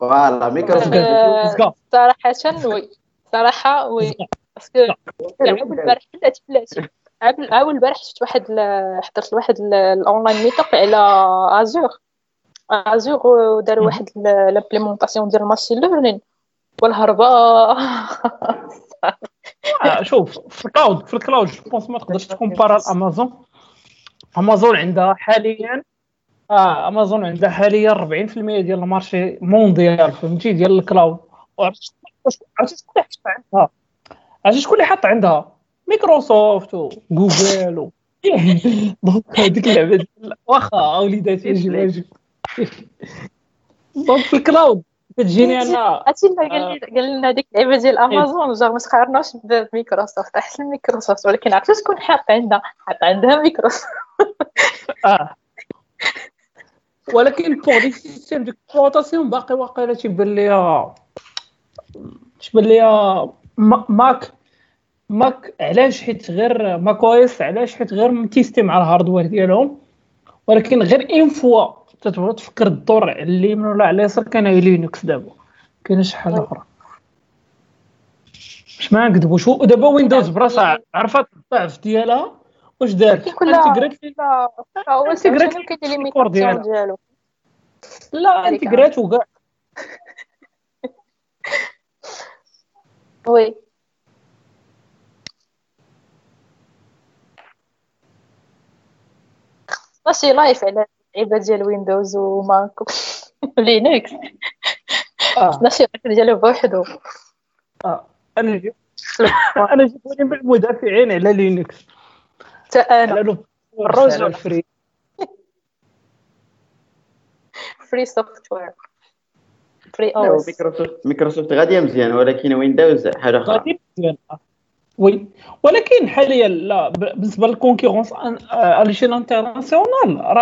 فوالا ميكروسكوب صراحة وي باسكو لعبوا البارح بلاتي عاول البارح شفت حضرت لواحد الاونلاين ميتاب على ازور وداروا واحد لابليمونطاسيون ديال الماشين ليرنين والهربا. شوف في الكلاود جوبونس ما تقدرش تكومبارا الامازون. امازون عندها حاليا 40% ديال المارشي مونديال فهمتي ديال الكلاود. عرفتي شكون اللي حط عندها مايكروسوفت وجوجل و دونك هذيك اللعبه واخا وليداتي يجيو دونك في الكلاود كتجيني انا اتينا قال لنا هذيك اللعبه ديال امازون زعما ما تقارناش بميكروسوفت احسن ميكروسوفت ولكن عرفتي شكون حاط عندها ميكروسوفت ولكن بور دي سيستيم ديال كوطاسيون باقي واقيلا تيبان ليا ماك علاش حيت غير ماكويس متيستي مع الهاردوير ديالهم ولكن غير ان فوا تتبغي تفكر الدور على اليمين ولا على اليسار كان لينكس دابا كاين شحال اخرى باش ما نكذبوش ودابا ويندوز براسها عرفت الضعف ديالها واش دارت انتغرات كاين ليميتاسيون ديالو لا انتغرات وكاع وي ماشي لايف على اللعبه ديال ويندوز وماك ولينكس ماشي غير ديالو بوحدو انا جبوني بالمدافعين على لينكس حتى انا الروج فري سوفت وير فري او مايكروسوفت غادي مزيان ولكن ويندوز حاجه اخرى وي ولكن حاليا لا بالنسبه للكونكورونس على شي انترناسيونال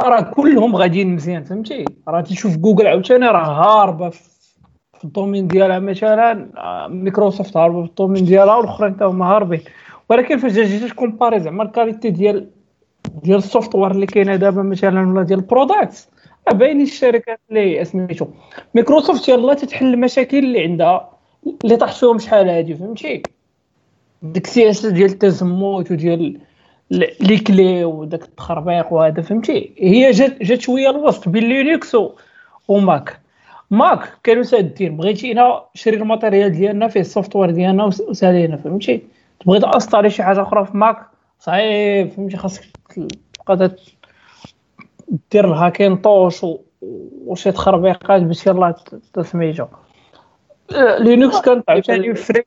راه كلهم غاديين مزيان فهمتي راه تشوف جوجل عاوتاني راه هاربه في الدومين ديالها مثلا مايكروسوفت هاربه في الدومين ديالها والاخرين حتى هما هاربين ولكن فاش جيتي تكومباري زعما الكاليتي ديال السوفتوير اللي كاينه دابا مثلا ولا ديال البروداكت باين الشركات اللي سميتو مايكروسوفت يلاه تتحل المشاكل اللي عندها اللي طاح فيهم شحال هادي فهمتي ديك السياسه ديال التزمت وديال لي كلي وداك التخربيق وهذا فهمتي هي جات شويه الوسط بين لينكس وماك كانوا سادين بغيتي انا شري الماتيريال ديالنا فيه السوفتوير ديالنا وسالينا فهمتي تبغي تاصطالي شي حاجه اخرى في ماك صعيب فهمتي خاصك تبقى دير الهاكينطوش وشي تخربيقات باش يلاه تسميتو لينكس كان عاوتاني فري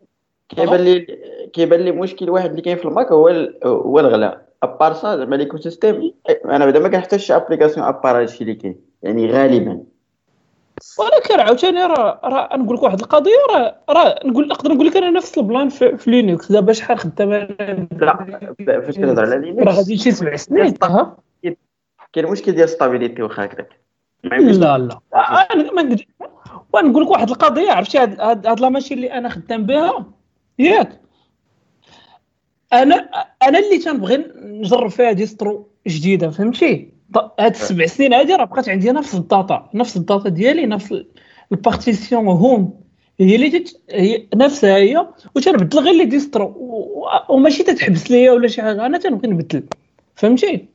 كيبان لي مشكل واحد اللي كاين في الماك هو الغلاء ابار سا زعما ليكو سيستيم انا بعدا ما كنحتاجش ابليكاسيون ابار هادشي اللي كاين يعني غالبا ولكن عاوتاني راه نقول لك واحد القضيه راه نقدر نقول لك انا نفس البلان في لينكس دابا شحال خدام انا لا فاش كنهضر على لينكس راه غادي شي 7 سنين كاين المشكل ديال ستابيليتي واخا هكاك لا انا ما نقدرش ونقول لك واحد القضيه عرفتي هاد لا ماشي اللي انا خدام بها ياك انا اللي تنبغي نجرب فيها ديسترو جديده فهمتي هاد 7 سنين هادي راه بقات عندي نفس الداتا ديالي نفس البارتيسيون هوم هي اللي نفسها هي وتنبدل غير لي ديسترو وماشي تتحبس ليا ولا شي حاجه انا تنبغي نبدل فهمتي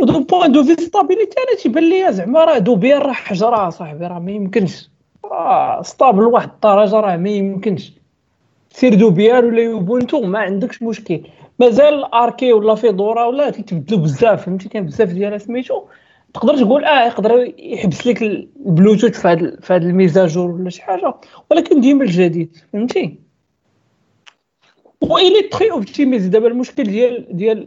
ودو بوان دو في ستابيليتي انا تيبان ليا زعما راه دوبير راه حجره صاحبي راه ما يمكنش ستابل لواحد الدرجه راه ما يمكنش سير دوبير ولا يوبونتو ما عندكش مشكل مازال اركي ولا فيدورا ولا تيتبدلوا بزاف فهمتي كاين بزاف ديال سميتو تقدر تقول يقدر يحبس لك البلوتوث في هذا الميزاجور ولا شي حاجه ولكن ديما الجديد فهمتي وإلي تري اوبتيميز. دابا المشكل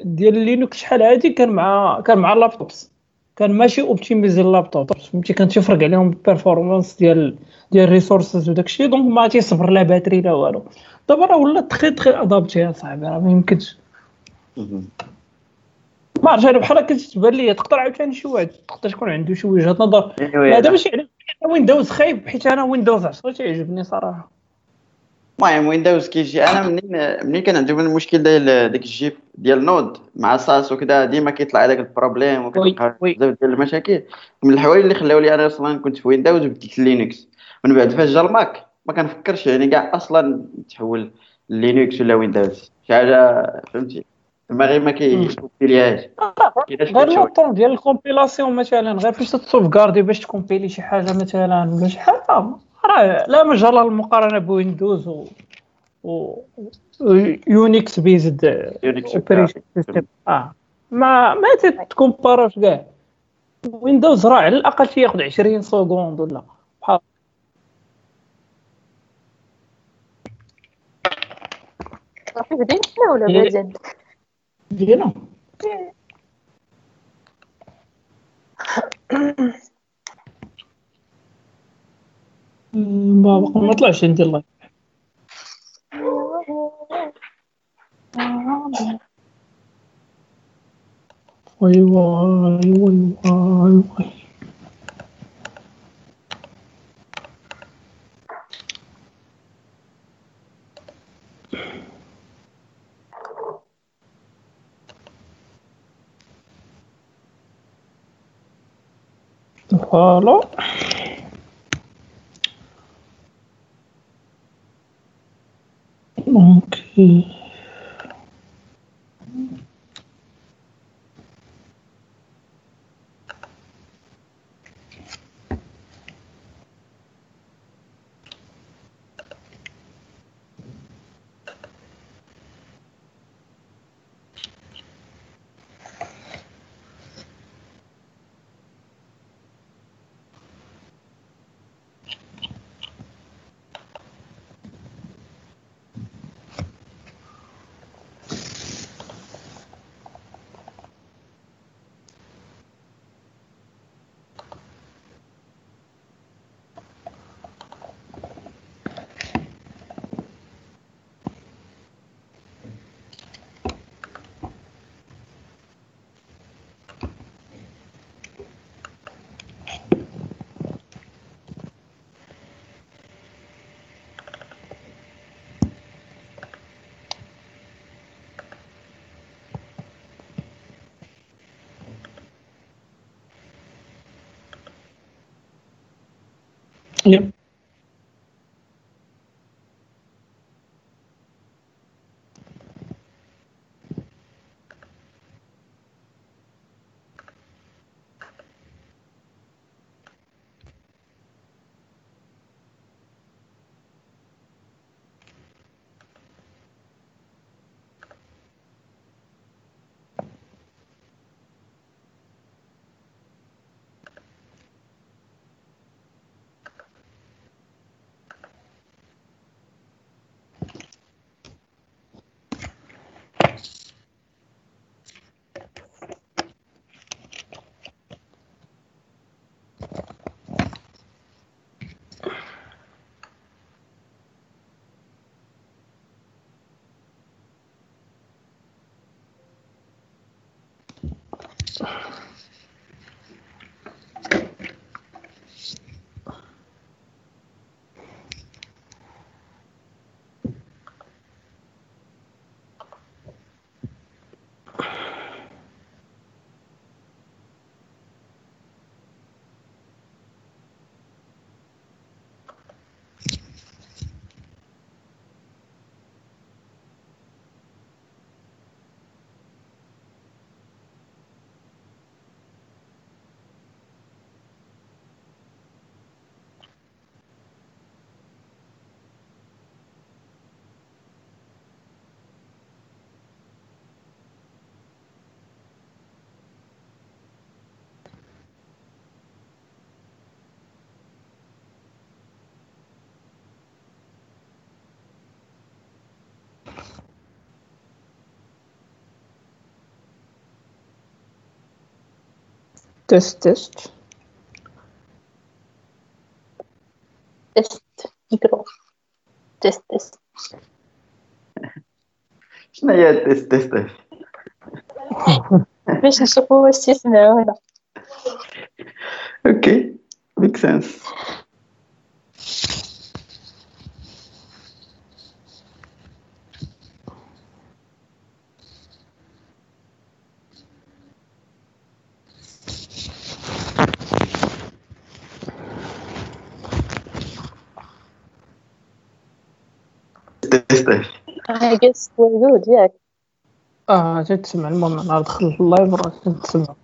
ديال لينوكس شحال هادي كان مع اللابتوبس كان ماشي اوبتيميز اللابتوب، فهمتي، كان تيفرق عليهم البيرفورمانس ديال الريسورسز وداكشي، دونك ما تيصبر لا باتري لا والو. دابا راه ولا تري ادابتي يا صاحبي، راه ما يمكنش ما عرفتش، انا بحال كتبان لي تقدر عاوتاني شي واحد تقدر تكون عنده شي وجهه نظر. هذا ماشي على ويندوز خايب، حيت انا ويندوز 10 تيعجبني صراحه. المهم ويندوز كيجي انا منين كان عندي المشكل ديال داك الجيب ديال نود مع ساس وكذا، ديما كيطلع لك البروبليم وكتلقى بزاف ديال المشاكل. من الحوايج اللي خلاو لي انا اصلا كنت في ويندوز وبديت لينكس، من بعد فاش جا الماك ما كنفكرش يعني كاع اصلا نتحول لينكس ولا ويندوز شي حاجه، فهمتي، ما غير ما كيكوبيلياش غير الطون ديال الكومبيلاسيون مثلا، غير فاش تصوف غاردي باش تكومبيلي شي حاجه مثلا ولا شي حاجه، راه لا مجال للمقارنه بويندوز و يونكس بيزد اوبريشن سيستم. ما تتكومباروش كاع. ويندوز راه على الاقل تياخذ 20 سكوند ولا بحال صافي بدينا ولا مازال دينا. ما طلعش انت الله وي فوالا. اوكي Yep. Test. تست ميكرو تست شنو هي تست باش نشوفوا واش تسمعوا ولا اوكي ميك سنس I guess we're good, yeah. جيت تسمع المهم أنا دخلت اللايف راه كنت تسمع.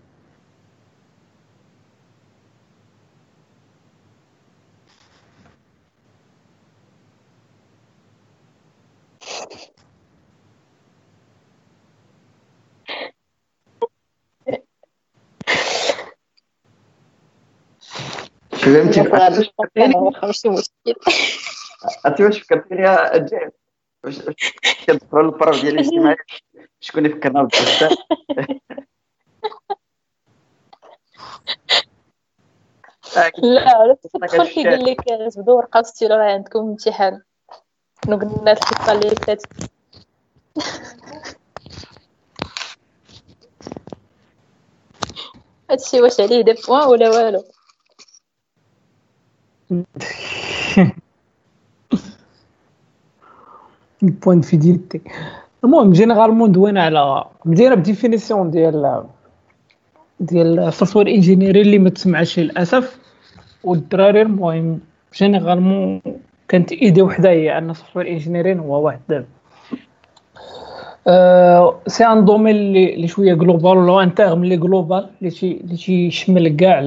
فهمتي واش فكرتيني أجيب واش كتدخل للبروف ديال الاجتماعي شكون اللي فكرنا بالبزاف لا راه تدخل كيقول لك زبدوا ورقه وستيلو راه عندكم امتحان كنا قلنا الحصه اللي فاتت هادشي واش عليه دي بوان ولا والو بوان فيديلتي المهم جينيرالمون دوينا على بدينا بديفينيسيون ديال السوفتوير انجينيري اللي ما تسمعش للاسف والدراري المهم جينيرالمون كانت ايدي وحده هي ان السوفتوير انجينيرين هو واحد دابا سي ان دومين اللي شويه جلوبال ولا ان تيرم اللي جلوبال اللي تيشمل كاع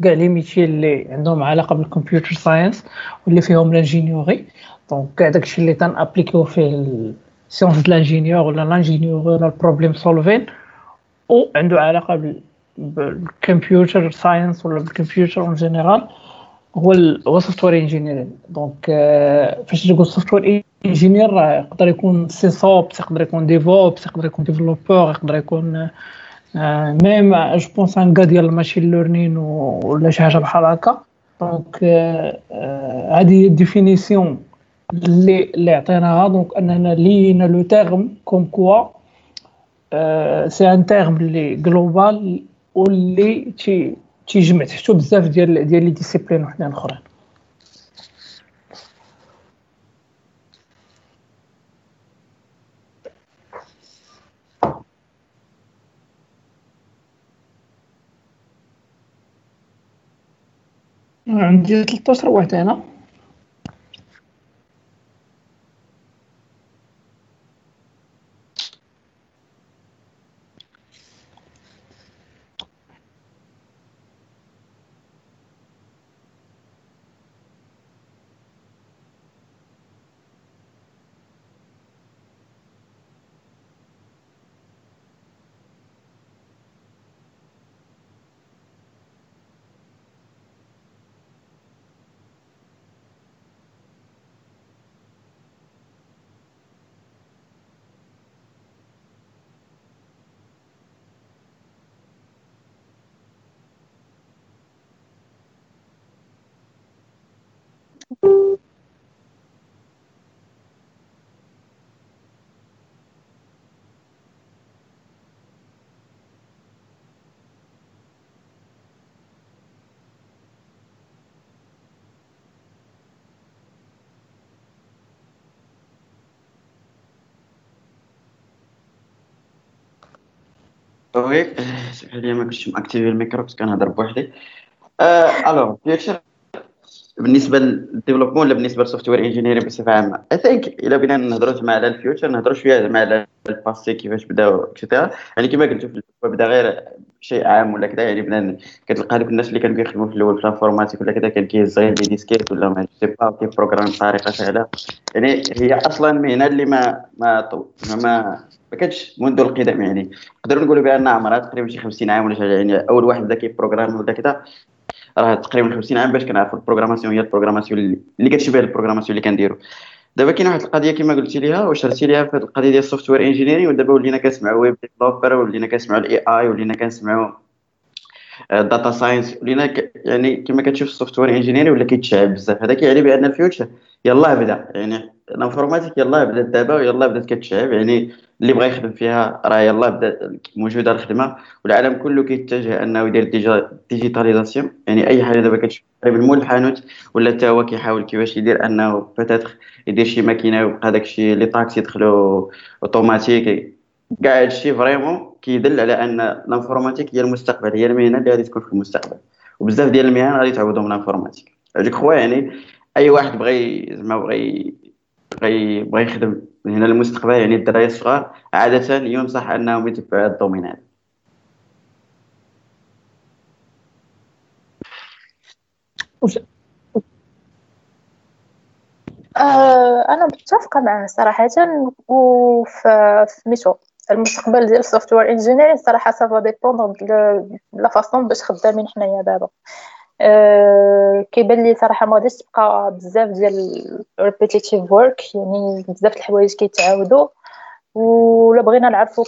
لي ميتي اللي عندهم علاقه بالكمبيوتر ساينس واللي فيهم لانجينيوري دونك كاع داكشي اللي تنابليكيو فيه السيونس د لانجينيور ولا لانجينيور ولا البروبليم سولفين او عنده علاقه بالكمبيوتر ساينس ولا بالكمبيوتر اون جينيرال هو السوفتوير انجينير دونك فاش تقول سوفتوير انجينير يقدر يكون سيسوب يقدر يكون ديفوبس يقدر يكون ديفلوبور يقدر يكون ميم جو بونس ان كا ديال الماشين ليرنين ولا شي حاجه بحال هكا دونك هذه ديفينيسيون اللي عطيناها دونك اننا لينا لو تيرم كوم كوا سي ان تيرم اللي جلوبال واللي تيجمع تحتو بزاف ديال لي ديسيبلين وحدين اخرين عندي 13 واحد هنا وي صحيح لي ما كنتش ماكتيفي الميكرو باش كنهضر بوحدي الوغ بيتر بالنسبه للديفلوبمون ولا بالنسبه للسوفتوير انجينيري بصفه عامه اي ثينك الا بغينا نهضروا زعما على الفيوتشر نهضروا شويه زعما على الباسي كيفاش بداو اكسيتيرا يعني كما قلتوا بدا غير شيء عام ولا كذا يعني بنان كتلقى دوك الناس اللي كانوا كيخدموا في الاول في الانفورماتيك ولا كذا كان كيزغير دي ديسكيت ولا ما سي با كي بروغرام بطريقه سهله يعني هي اصلا مهنه اللي ما كانتش منذ القدم يعني نقدروا نقولوا بان عمرها تقريبا شي 50 عام ولا شي يعني اول واحد بدا كيبروغرامي ولا كذا راه تقريبا 50 عام باش كنعرفوا البروغراماسيون هي البروغراماسيون اللي كتشبه البروغراماسيون اللي كنديروا دابا كاين واحد القضيه كما قلتي ليها وشرتي ليها في القضيه ديال السوفتوير انجينيري ودابا ولينا كنسمعوا ويب ديفلوبر ولينا كنسمعوا الاي اي ولينا كنسمعوا الداتا ساينس ولينا يعني كما كتشوف السوفتوير انجينيري ولا كيتشعب بزاف. هذا كيعني بان الفيوتشر يلاه بدا، يعني الانفورماتيك يلاه بدات دابا ويلاه بدات كتشعب، يعني اللي بغى يخدم فيها راه يلاه بدات موجوده الخدمه، والعالم كله كيتجه انه يدير ديجيتاليزاسيون. يعني اي حاجه دابا كتشوف تقريبا مول الحانوت ولا تا هو كيحاول كيفاش يدير انه باتاتر يدير شي ماكينه ويبقى داكشي لي طاكسي يدخلوا اوتوماتيك. كاع هادشي فريمون كيدل على ان الانفورماتيك هي المستقبل، هي المهنه اللي غادي تكون في المستقبل، وبزاف ديال المهن غادي تعوضهم الانفورماتيك. هادوك خو يعني اي واحد بغى يخدم هنا المستقبل، يعني الدراري الصغار عاده ينصح انهم يتبعوا الدومين هذا. انا متفقه معه صراحه. وفي ميتو المستقبل ديال السوفتوير انجينيرين صراحه سافا ديبوندون لا فاصون باش خدامين حنايا دابا. كيبان لي صراحه ما غاديش تبقى بزاف ديال ريبيتيتيف وورك، يعني بزاف د الحوايج كيتعاودوا، ولا بغينا نعرفوا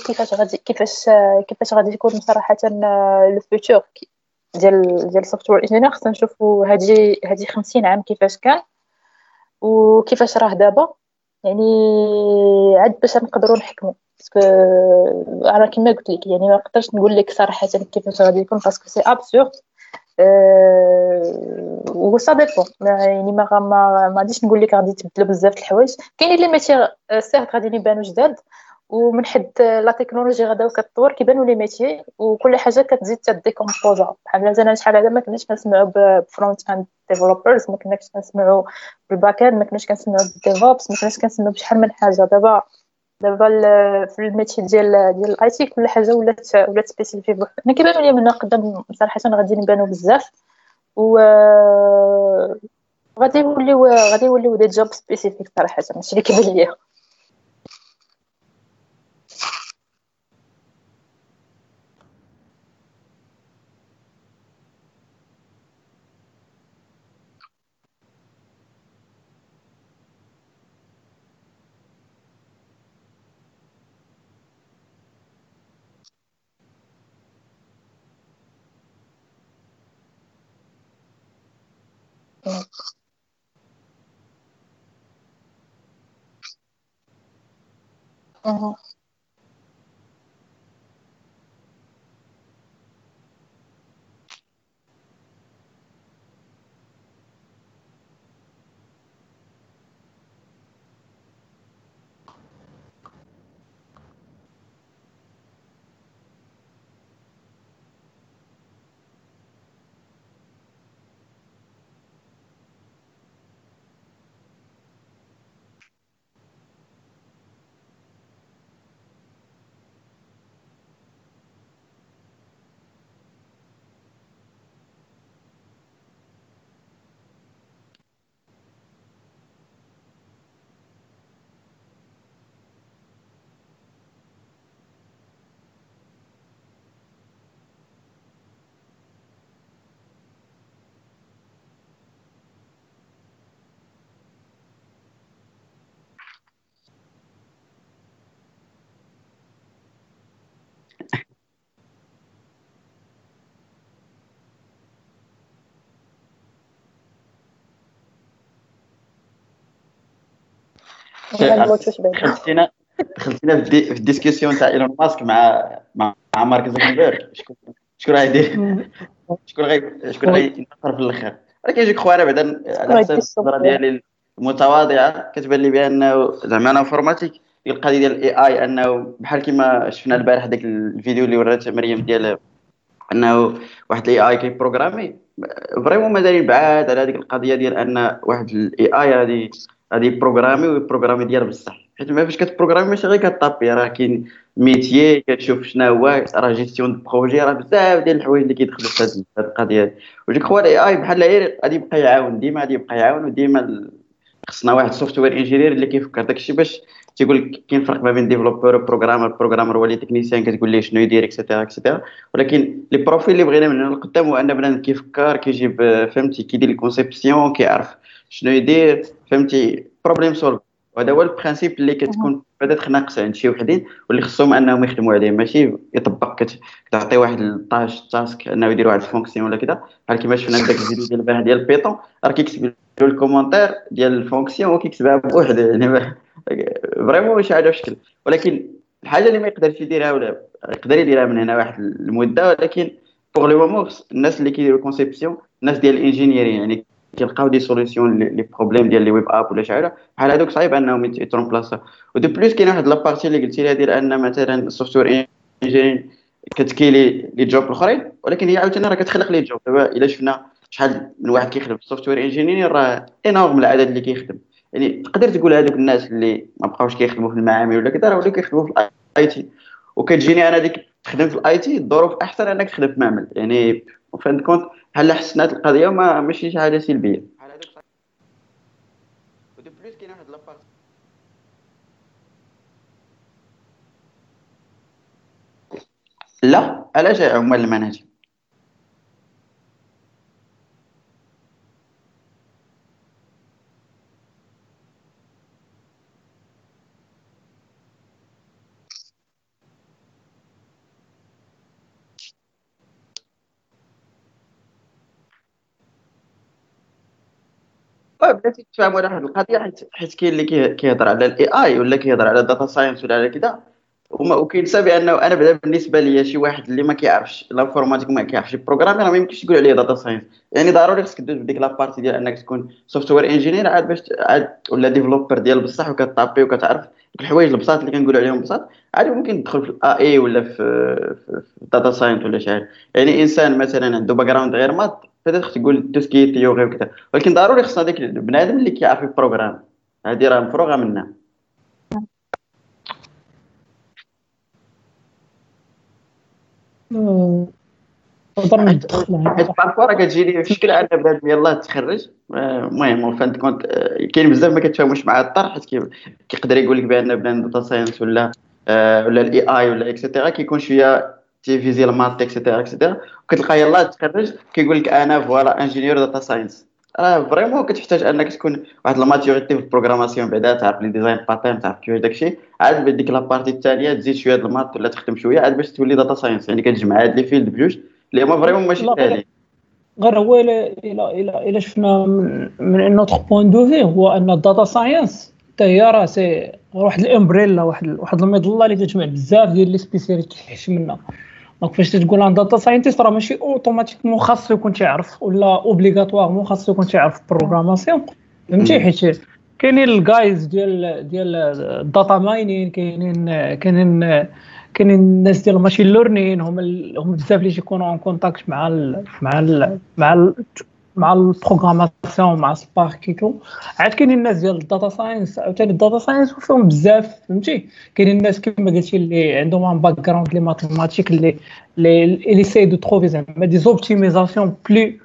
كيفاش غادي يكون صراحه لو فيوتشر ديال السوفتوير انجينير. خصنا نشوفوا هذه 50 عام كيفاش كان وكيفاش راه دابا، يعني عاد باش نقدروا نحكموا. باسكو انا كما قلت لك يعني ما نقدرش نقول لك صراحه كيفاش غادي يكون، باسكو سي ابسورد و سا ديبون. يعني ما غاديش نقول لك غادي تبدل بزاف د الحوايج. كاينين لي ميتير سيرت غادي يبانو جداد، ومن حد لا تكنولوجي غدا كتطور كيبانوا لي ميتير، وكل حاجه كتزيد تديكومبوزا. بحال مثلا شحال هذا ما كناش كنسمعوا بفرونت اند ديفلوبرز، ما كناش كنسمعوا بالباك اند، ما كناش كنسمعوا بالديفوبس، ما كناش كنسمعوا بشحال من حاجه. دابا في الميتي ديال الاي تي كل حاجه ولات سبيسيفيك بوحدها. انا كيبانوا لي من قدام صراحه غادي نبانوا بزاف، وغادي يوليو دي جوب سبيسيفيك صراحه، ماشي اللي كيبان ليا. دخلتينا في الديسكسيون تاع ايلون ماسك مع مارك زوكربيرغ. شكون غايدير شكون غاينتصر في الاخر؟ راه كيجيك خويا بعدا على حسب النظره ديالي المتواضعه كتبان لي بانه زعما الانفورماتيك ديال القضيه ديال الاي اي، انه بحال كما شفنا البارح داك الفيديو اللي ورات مريم ديال انه واحد الاي اي كيبروغرامي فريمون ما دارين بعاد على هذيك القضيه ديال ان واحد الاي اي غادي بروغرامي ديال بصح، حيت ما فاش كتبروغرامي ماشي غير كطابي، راه كاين ميتيي كتشوف شنو هو راه جيستيون دو بروجي، راه بزاف ديال الحوايج اللي كيدخلوا في هذه القضيه هذه. وديك خويا الاي اي بحال غير غادي يبقى يعاون، ديما غادي يبقى يعاون، وديما خصنا واحد سوفتوير انجينير اللي كيفكر داكشي، باش تيقول لك كاين فرق ما بين ديفلوبر وبروغرامر. البروغرامر هو اللي تكنيسيان كتقول ليه شنو يدير اكسيتيرا، ولكن لي بروفيل اللي بغينا من هنا لقدام هو ان بنادم كيفكر، كيجيب فهمتي، كيدير الكونسيبسيون، كيعرف شنو يدير فهمتي، بروبليم سولف. وهذا هو البرانسيب اللي كتكون بدات ناقصه عند شي وحدين واللي خصهم انهم يخدموا عليه، ماشي يطبق كتعطي واحد 12 تاسك انه يدير واحد الفونكسيون ولا كذا، بحال كيما شفنا داك الفيديو ديال البارح ديال البيطون راه كيكتب له الكومونتير ديال الفونكسيون وكيكتبها بوحده، يعني فريمون شي حاجه بشكل. ولكن الحاجه اللي ما يقدرش يديرها ولا يقدر يديرها من هنا واحد المده، ولكن بوغ لو مومون الناس اللي كيديروا الكونسيبسيون الناس ديال الانجينيرين يعني كيلقاو دي سوليسيون لي بروبليم ديال لي ويب اب ولا شعره بحال هذوك صعيب انهم يترون بلاصه. ودو بليس كاين واحد لابارتي اللي قلتي لها ديال ان مثلا السوفتوير انجينير كتكيلي لي جوب الاخرين، ولكن هي عاوتاني راه كتخلق لي جوب. دابا الا شفنا شحال من واحد كيخدم السوفتوير انجينير راه انورم العدد اللي كيخدم، يعني تقدر تقول هذوك الناس اللي ما بقاوش كيخدموا في المعامل ولا كذا راه ولاو كيخدموا في الاي تي. وكتجيني انا ديك تخدم في الاي تي الظروف احسن انك تخدم في معمل، يعني وفين كنت هلا حسنات القضيه ما ماشي شي حاجه سلبيه. على هذاك ودو بليس كاين واحد لابارت لا على جاي هما المناهج بلاتي تفهم واحد القضيه، حيت كاين اللي كيهضر على الاي اي ولا كيهضر على الداتا ساينس ولا على كذا وكينسى بانه انا بالنسبه ليا شي واحد اللي ما كيعرفش لافورماتيك ما كيعرفش البروغرامين راه ما يمكنش تقول عليه داتا ساينس، يعني ضروري خصك تدوز بديك لابارتي ديال انك تكون سوفتوير انجينير عاد باش عاد ولا ديفلوبر ديال بصح وكطابي وكتعرف الحوايج البساط اللي كنقولوا عليهم بساط عاد ممكن تدخل في الاي ولا في داتا ساينس ولا شي حاجه. يعني انسان مثلا عنده باك جراوند غير مات فداك تقول تسكي تيوري وكذا، ولكن ضروري خصنا داك البنادم اللي كيعرف البروغرام هذه راه مفروغه منها. نقدر ندخل هاد باركور كتجيني بشكل انا بنادم يلاه تخرج المهم وفهمت كنت كاين بزاف ما كتفاهموش مع الطرح، حيت كيقدر يقول لك بان بنادم داتا ساينس ولا الاي اي ولا اكسيتيرا كيكون شويه تيفيزي المات اكسيتيرا اكسيتيرا، وكتلقى يلاه تخرج كيقول لك انا فوالا انجينيور داتا ساينس. راه فريمون كتحتاج انك تكون واحد الماتيوريتي في البروغراماسيون بعدا تعرف لي ديزاين باترن تعرف كيفاش داكشي عاد بديك لابارتي الثانيه تزيد شويه د المات ولا تخدم شويه عاد باش تولي داتا ساينس، يعني كتجمع هاد لي فيلد بجوج اللي هما فريمون ماشي تالي غير هو الى شفنا من انوتر بوين دو في هو ان الداتا ساينس حتى هي راه سي واحد الامبريلا واحد المظله اللي كتجمع بزاف ديال لي سبيسياليتي كيحش منها. دونك فاش تقول عن داتا ساينتيست راه ماشي اوتوماتيكمون خاصو يكون تيعرف ولا اوبليغاتوارمون خاصو يكون تيعرف البروغراماسيون، فهمتي؟ حيت كاينين الجايز ديال الداتا ماينين كاينين الناس ديال الماشين ليرنين هم بزاف اللي تيكونوا ان كونتاكت مع ال مع ال مع ال مع البروغراماسيون مع سباركيتو. عاد كاينين الناس ديال الداتا ساينس عاوتاني الداتا ساينس فيهم بزاف، فهمتي؟ كاينين الناس كما قلتي اللي عندهم ان باك جراوند لي ماتيماتيك اللي ساي دو تروفي زعما دي زوبتيميزاسيون بلي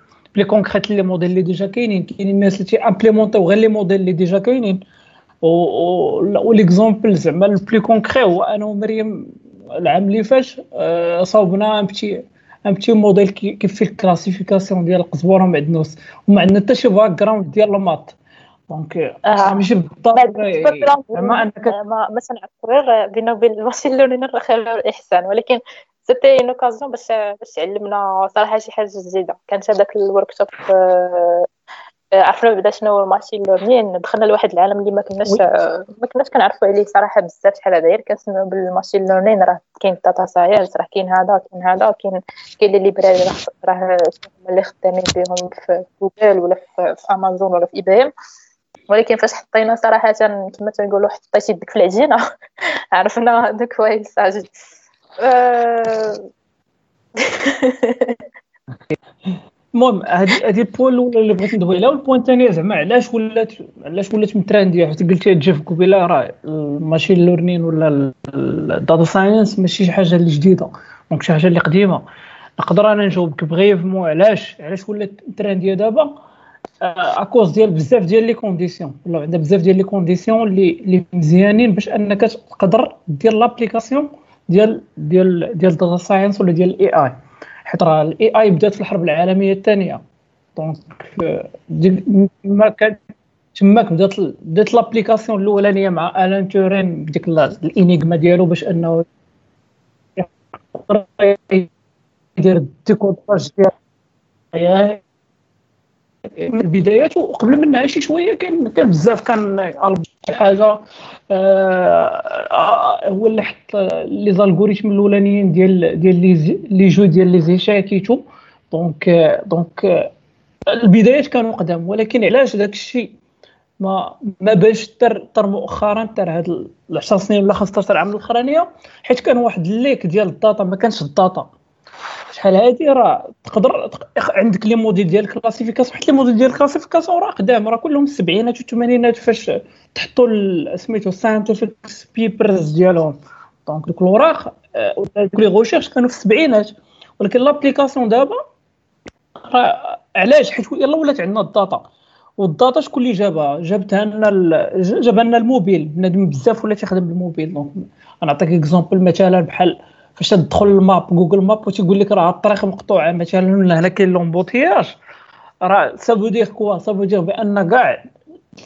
كونكريت لي موديل اللي ديجا كاينين. كاينين الناس اللي تيامبليمونطيو غير لي موديل اللي ديجا كاينين، و ليكزامبل زعما البلي كونكري هو انا ومريم العام اللي فاش صاوبنا ان بتي موديل كيف في الكلاسيفيكاسيون ديال القزبوره معدنوس وما عندنا حتى شي باك جراوند ديال الماط، دونك ماشي بالضروري زعما انك ما صنعت غير بينو بالماشين ليرنين خلال الاحسان، ولكن سيتي اون اوكازيون باش علمنا صراحه شي حاجه جديده. كانت هذاك الوركشوب عرفنا بدا شنو الماشين ليرنين، دخلنا لواحد العالم اللي ما كناش كنعرفوا عليه صراحه بزاف شحال هذا، غير كنسمعوا بالماشين ليرنين راه كاين داتا ساينس راه كاين هذا كاين اللي براري راه اللي خدامين بهم في جوجل ولا في امازون ولا في اي بي ام، ولكن فاش حطينا صراحه كما تنقولوا حطيت يدك في العجينه عرفنا داك وايل ساجد المهم هذه البوين الاولى اللي بغيت ندوي لها. والبوين الثانيه زعما علاش ولات مترنديه، حيت قلت لها جيف قبيله راه الماشين ليرنين ولا الداتا ساينس ماشي شي حاجه اللي جديده، دونك شي حاجه اللي قديمه. نقدر انا نجاوبك بغيفمون علاش ولات مترنديه دابا اكوز ديال بزاف ديال لي كونديسيون، ولا عندها بزاف ديال لي كونديسيون اللي مزيانين باش انك تقدر دير لابليكاسيون ديال داتا ساينس ولا ديال الاي اي، حيت راه الاي اي بدات في الحرب العالميه الثانيه. دونك ما كان تماك بدات لابليكاسيون الاولانيه مع الان تورين بديك الانيغما ديالو باش انه يدير الديكوداج ديال من البدايات. وقبل منها شي شويه كان بزاف كان حاجه هو اللي حط لي زالغوريثم الاولانيين ديال لي جو ديال لي زيشاكيتو. دونك البدايات كانوا قدام، ولكن علاش داك الشيء ما باش تر مؤخرا تر هاد 10 سنين ولا 15 عام الاخرانيه، حيت كان واحد الليك ديال الداتا، ما كانش الداتا شحال هادي راه تقدر عندك لي موديل ديال الكلاسيفيكاسيون، حيت لي موديل ديال الكلاسيفيكاسيون راه قدام، راه كلهم السبعينات والثمانينات فاش تحطوا سميتو ساينتيفيك بيبرز ديالهم. دونك دوك الوراق ولا دوك لي غوشيرش كانوا في السبعينات، ولكن لابليكاسيون دابا راه علاش؟ حيت يلا ولات عندنا الداتا، والداتا شكون اللي جابها لنا الموبيل. بنادم بزاف ولا تيخدم بالموبيل. دونك نعطيك اكزامبل، مثلا بحال فاش تدخل الماب جوجل ماب وتيقول لك راه الطريق مقطوعه مثلا ولا هنا كاين لومبوتياج، راه سافودير كوا؟ سافودير بان كاع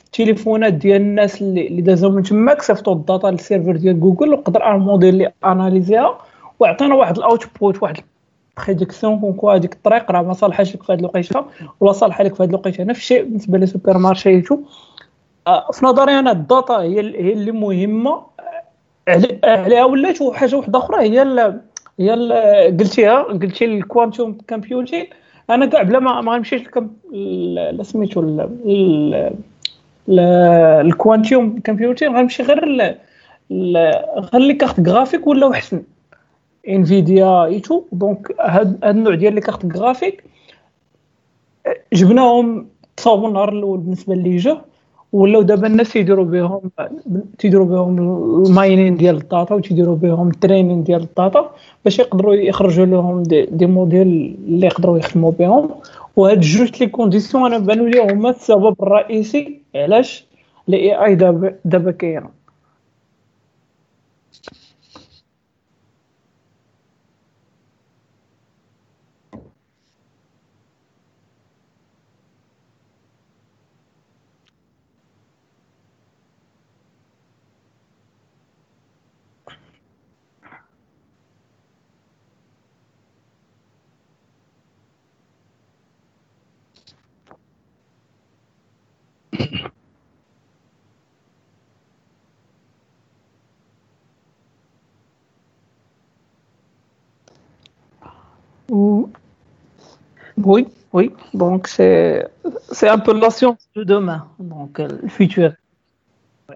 التليفونات ديال الناس اللي دازو من تماك صيفطوا الداتا للسيرفر ديال جوجل، وقدر الموديل اللي اناليزيها وعطينا واحد الاوتبوت، واحد بريديكسيون كون كوا هذيك الطريق راه ما صالحاش لك في هذه الوقيته ولا صالحه لك في هذه الوقيته. نفس الشيء بالنسبه للسوبر مارشيتو. في نظري انا الداتا هي اللي مهمه عليها. ولات حاجه واحده اخرى هي قلتي الكوانتوم كومبيوتين. انا كاع بلا ما غنمشيش لا سميتو الكوانتوم كومبيوتين، غنمشي غير لي كارت جرافيك ولا احسن انفيديا ايتو. دونك هاد النوع ديال لي كارت جرافيك جبناهم تصاوبوا النهار الاول بالنسبه لي جا، ولاو دابا الناس تيديروا بهم الماينين ديال الداتا وتيديروا بهم الترينين ديال الداتا باش يقدروا يخرجوا لهم دي موديل اللي يقدروا يخدموا بهم. وهاد جوج لي كونديسيون انا بانوا لي هما السبب الرئيسي علاش الاي اي دابا كاين. Oui, donc c'est un peu la science de demain, donc le futur. Ouais.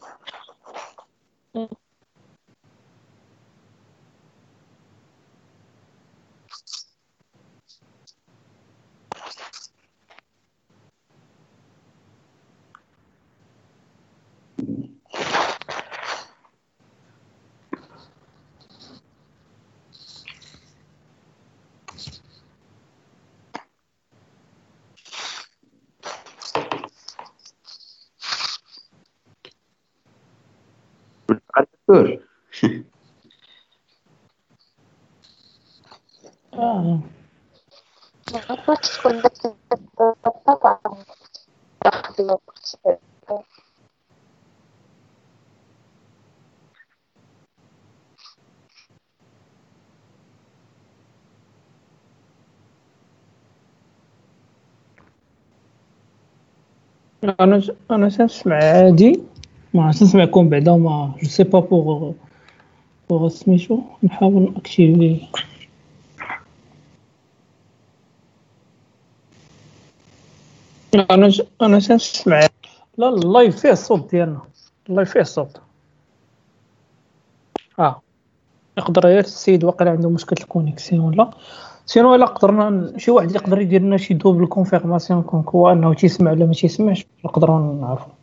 أنا سامع عادي. ما عرفتش نسمعكم بعدا ما جو سي با بوغ سميتو نحاول ناكتيفي انا نسمع لا اللايف فيه الصوت ديالنا اللايف فيه الصوت يقدر غير السيد واقع عنده مشكل الكونيكسيون لا سينو الا قدرنا شي واحد يقدر يدير لنا شي دوبل كونفيرماسيون كونكو انه تيسمع ولا ما تيسمعش نقدروا نعرفوا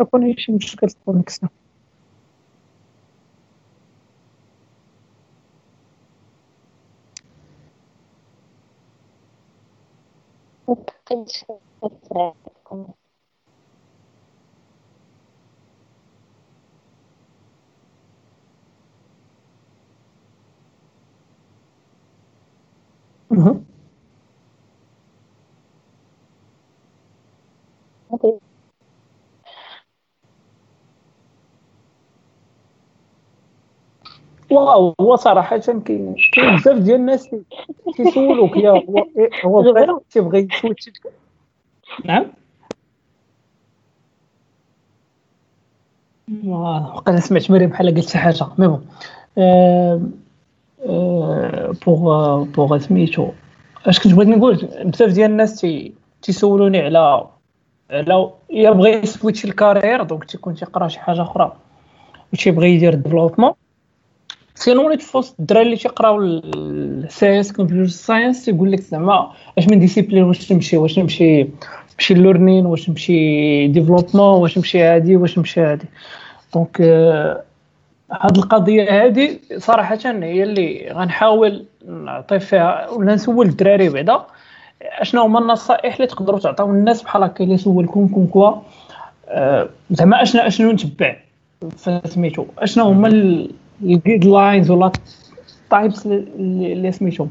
يكون شي مشكل الكونيكسيون هو صراحه كاين بزاف ديال الناس كيسولوك يا هو تيبغي يسولك نعم وانا سمعت مريم بحال قالت شي حاجه مي بون بوغ سميتو اش كنت بغيت نقول بزاف ديال الناس تيسولوني على يبغي يسويتش الكارير دونك تيكون تيقرا شي حاجه اخرى وتيبغي يدير ديفلوبمون سينو لي فوست الدراري اللي تيقراو السي اس كمبيوتر ساينس تيقول لك زعما اش من ديسيبلين واش نمشي لورنين واش نمشي ديفلوبمون واش نمشي هادي دونك هاد القضيه هادي صراحه هي اللي غنحاول نعطي فيها ولا نسول الدراري بعدا اشنو هما النصائح اللي تقدروا تعطيو الناس بحال هكا اللي سولكم كوا زعما اشنو نتبع فسميتو اشنو هما الجايدلاينز ولا التايبس اللي سميتهم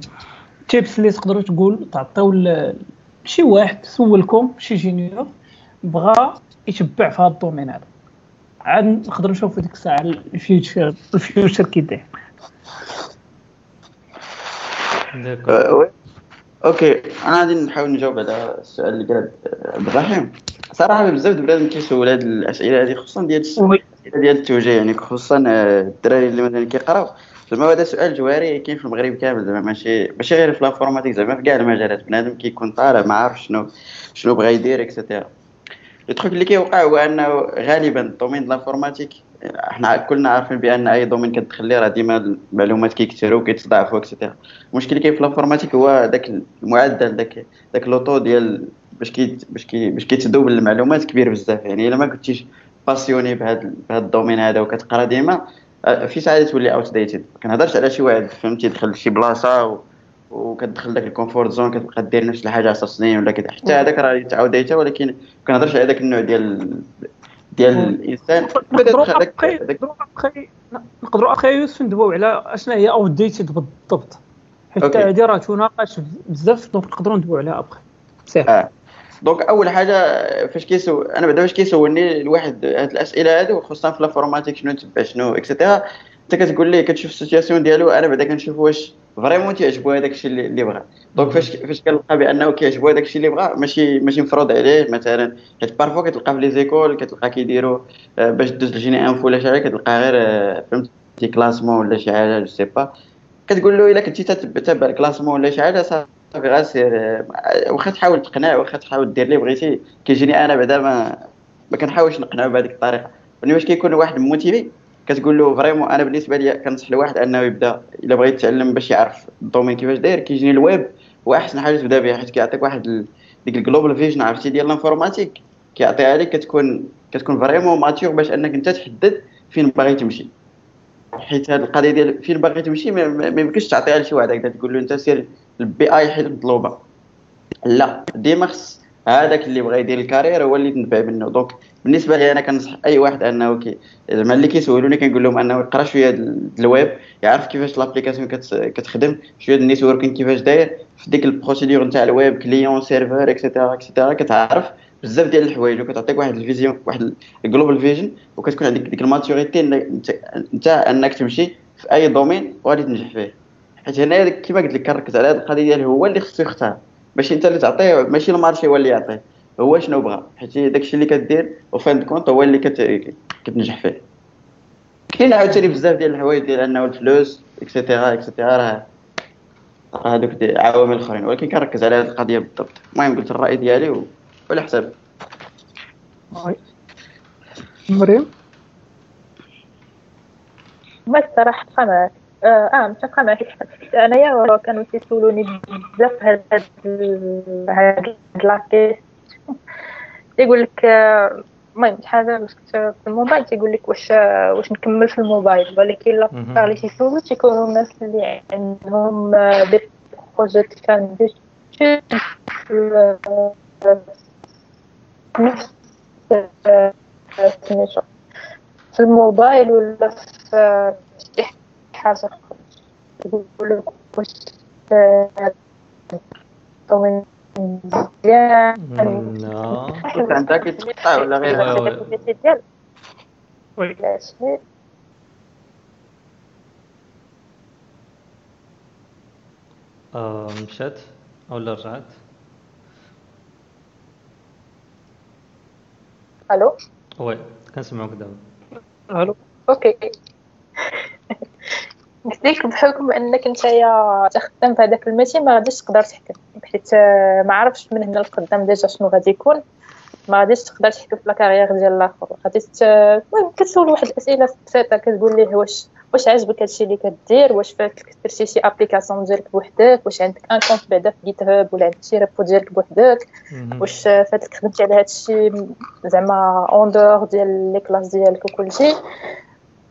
تيبس اللي تقدروا تقول تعطيو لشي واحد سولكم شي جينيور بغا يتبع في هذا الدومين هذا عاد نقدروا نشوفوا ديك الساعه الفيوتشر كي داير اوكي انا غادي نحاول نجاوب على السؤال اللي قال عبد الرحيم صراحه بزاف ديال الناس كيسولوا هاد الاسئله هذه خصوصا ديال ديال التوجيه يعني خصوصا الدراري اللي مثلا كيقراو زعما هذا سؤال جوهري كاين في المغرب كامل زعما ماشي غير في لافورماتيك زعما في كاع المجالات بنادم كيكون طالع ما عارف شنو بغا يدير اكسيتيرا التروك اللي كيوقع هو انه غالبا الدومين ديال لافورماتيك احنا كلنا عارفين بان اي دومين كتدخل ليه راه ديما المعلومات كيكثروا وكيتضاعفوا اكسيتيرا المشكل اللي كاين في لافورماتيك هو داك المعدل داك لوطو ديال باش كيتذوب المعلومات كبير بزاف يعني الا ما كنتيش باسيوني بهذا الدومين هذا وكتقرا ديما في ساعه تولي اوت ديتد ما كنهضرش على شي واحد فهمتي دخل لشي بلاصه وكتدخل داك الكونفورت زون كتبقى دير نفس الحاجه 10 سنين ولا حتى هذاك راه تعاود ديتها ولكن ما كنهضرش على داك النوع ديال الانسان نقدروا اخي يوسف ندويو على اشنا هي اوت ديتد بالضبط حتى هذه راه تناقش بزاف دونك نقدروا ندويو عليها ابخي صافي دونك اول حاجه فاش انا بعدا فاش كيسولني الواحد هاد الاسئله هادو خصوصا في لافورماتيك شنو نتبع شنو اكسيتيرا انت كتقول ليه كتشوف السيتياسيون ديالو انا بعدا كنشوف واش فريمون تيعجبو هذاك الشيء اللي بغا دونك فاش كنلقى بانه كيعجبو هذاك الشيء اللي بغا ماشي مفروض عليه مثلا حيت بارفو كتلقى في لي زيكول كتلقى كيديروا باش دوز الجيني انفو ولا شي حاجه كتلقى غير فهمتي كلاسمون ولا شي حاجه جو سي با كتقول له الا كنتي تتبع الكلاسمون ولا شي حاجه صافي غير واخا تحاول تقنع واخا تحاول دير اللي بغيتي كيجيني انا بعدا ما كنحاولش نقنعو بهذيك الطريقه ملي واش كيكون واحد موتيفي كتقول له فريمون انا بالنسبه ليا كنصح لواحد انه يبدا الا بغى يتعلم باش يعرف الدومين كيفاش داير كيجيني الويب واحسن حاجه تبدا بها حيت كيعطيك واحد ديك الجلوبال فيجن عرفتي ديال الانفورماتيك كيعطيها لك كتكون فريمون ماتيور باش انك انت تحدد فين باغي تمشي حيت هاد القضيه ديال فين باغي تمشي ما يمكنش تعطيها لشي واحد هكذا تقول له انت سير البي اي حيت مطلوبه لا ديما خص هذاك اللي بغى يدير الكارير هو اللي تنبع منه دونك بالنسبه لي انا كنصح اي واحد انه زعما اللي كيسولوني كنقول لهم انه يقرا شويه الويب يعرف كيفاش لابليكاسيون كتخدم شويه النيت وركين كيفاش داير في ديك البروسيدور نتاع الويب كليون سيرفر اكسيتيرا كتعرف بزاف ديال الحوايج وكتعطيك واحد الفيزيون واحد الجلوبال فيجن، وكتكون عندك ديك الماتوريتي انت انك تمشي في اي دومين وغادي تنجح فيه. حيت هنايا كما قلت لك كنركز على هذه القضيه ديال هو اللي خصو يختار، ماشي انت اللي تعطيه، ماشي المارشي هو اللي يعطيه، هو شنو بغى. حيت داكشي اللي كدير وفاند كونط هو اللي كتنجح فيه. كاين عاوتاني بزاف ديال الحوايج ديال انه الفلوس اكسيتيرا اكسيتيرا راه هذوك عوامل اخرين، ولكن كنركز على هذه القضيه بالضبط. المهم قلت الراي ديالي وعلى حساب مريم. بصراحه انا متفقه معك. انايا كانوا تيسولوني بزاف هاد لاكيس، تيقول لك المهم شحال دابا كنت في الموبايل، تيقول لك واش نكمل في الموبايل، ولكن لا بار لي تيسولو تيكونوا الناس اللي عندهم دي بروجيت كان دي في الموبايل ولا في حاجه تقول واش طومن مزيان انت كتقطع ولا غير ديال ولا شي. مشات ولا رجعت؟ الو وي كنسمعوك دابا. الو اوكي. قلت لك بحكم انك نتايا تخدم في هذاك الماتي ما غاديش تقدر تحكم، حيت ما عرفتش من هنا لقدام ديجا شنو غادي يكون، ما غاديش تقدر تحكم في لا كارير ديال الاخر. غادي المهم كتسول واحد الاسئله بسيطه، كتقول ليه واش عاجبك هادشي اللي كدير، واش فاتك درتي شي ابليكاسيون ديالك بوحدك، واش عندك ان كونت بعدا في جيت هاب ولا عندك شي ريبو ديالك بوحدك، واش فاتك خدمتي على هادشي زعما اون دور ديال لي كلاس ديالك وكلشي.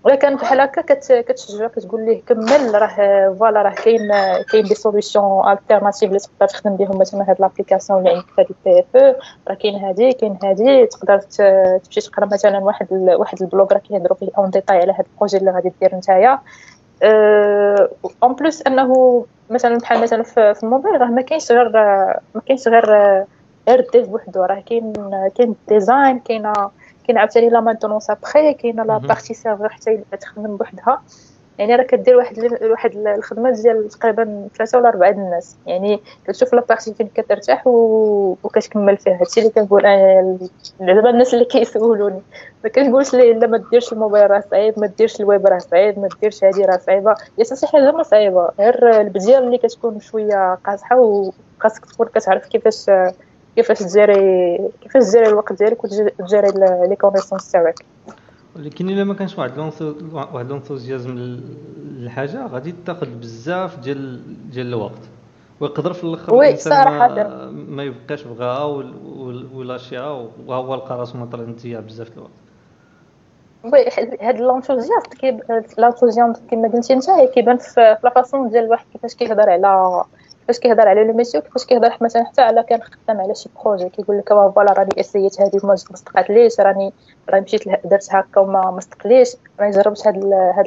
ولا كانت بحال هكا كتشجع كتقول ليه كمل، راه فوالا راه كاين دي سوليوشن التيرناتيف اللي تقدر تخدم بهم، مثلا هاد لابليكاسيون اللي عندك هاد البي اف او راه كاين هادي تقدر تمشي تقرا مثلا واحد البلوغ راه كيهضروا فيه اون ديتاي على هاد البروجي اللي غادي دير نتايا. اون بليس انه مثلا بحال مثلا في الموبايل راه ما كاينش غير الديف بوحدو، راه كاين ديزاين، كاين عاوتاني لا مانتونونس ابخي، كاين لا بارتي سيرفر حتى الا تخدم بوحدها. يعني راه كدير واحد الخدمه ديال تقريبا 3 ولا 4 الناس، يعني كتشوف لا بارتي فين كترتاح وكتكمل فيها. هادشي اللي كنقول انا دابا الناس اللي كيسولوني، ما كنقولش لا ما ديرش الموبايل راه صعيب، ما ديرش الويب راه صعيب، ما ديرش هادي راه صعيبه. يا شي حاجه ما صعيبه، غير البدايه اللي كتكون شويه قاصحه، وخاصك تكون كتعرف كيفاش تجري الوقت ديالك وتجري لي كونيسونس تاعك. ولكن الا ما كانش واحد الانثوزيازم للحاجه غادي تاخذ بزاف ديال الوقت، ويقدر في الاخر الانسان ما يبقاش بغاها ولاشيها، وهو لقى راسو مطران تياع بزاف الوقت. وي هاد الانثوزيازم كما قلتي انت كيبان في لا فاصون ديال الواحد كيفاش كيهضر على لو ميسيو، كيفاش كيهضر مثلا حتى على كان خدام على شي بروجي، كيقول لك فوالا راني اسيت هذه وما صدقاتليش، راني مشيت درت هكا وما صدقليش، راني جربت هاد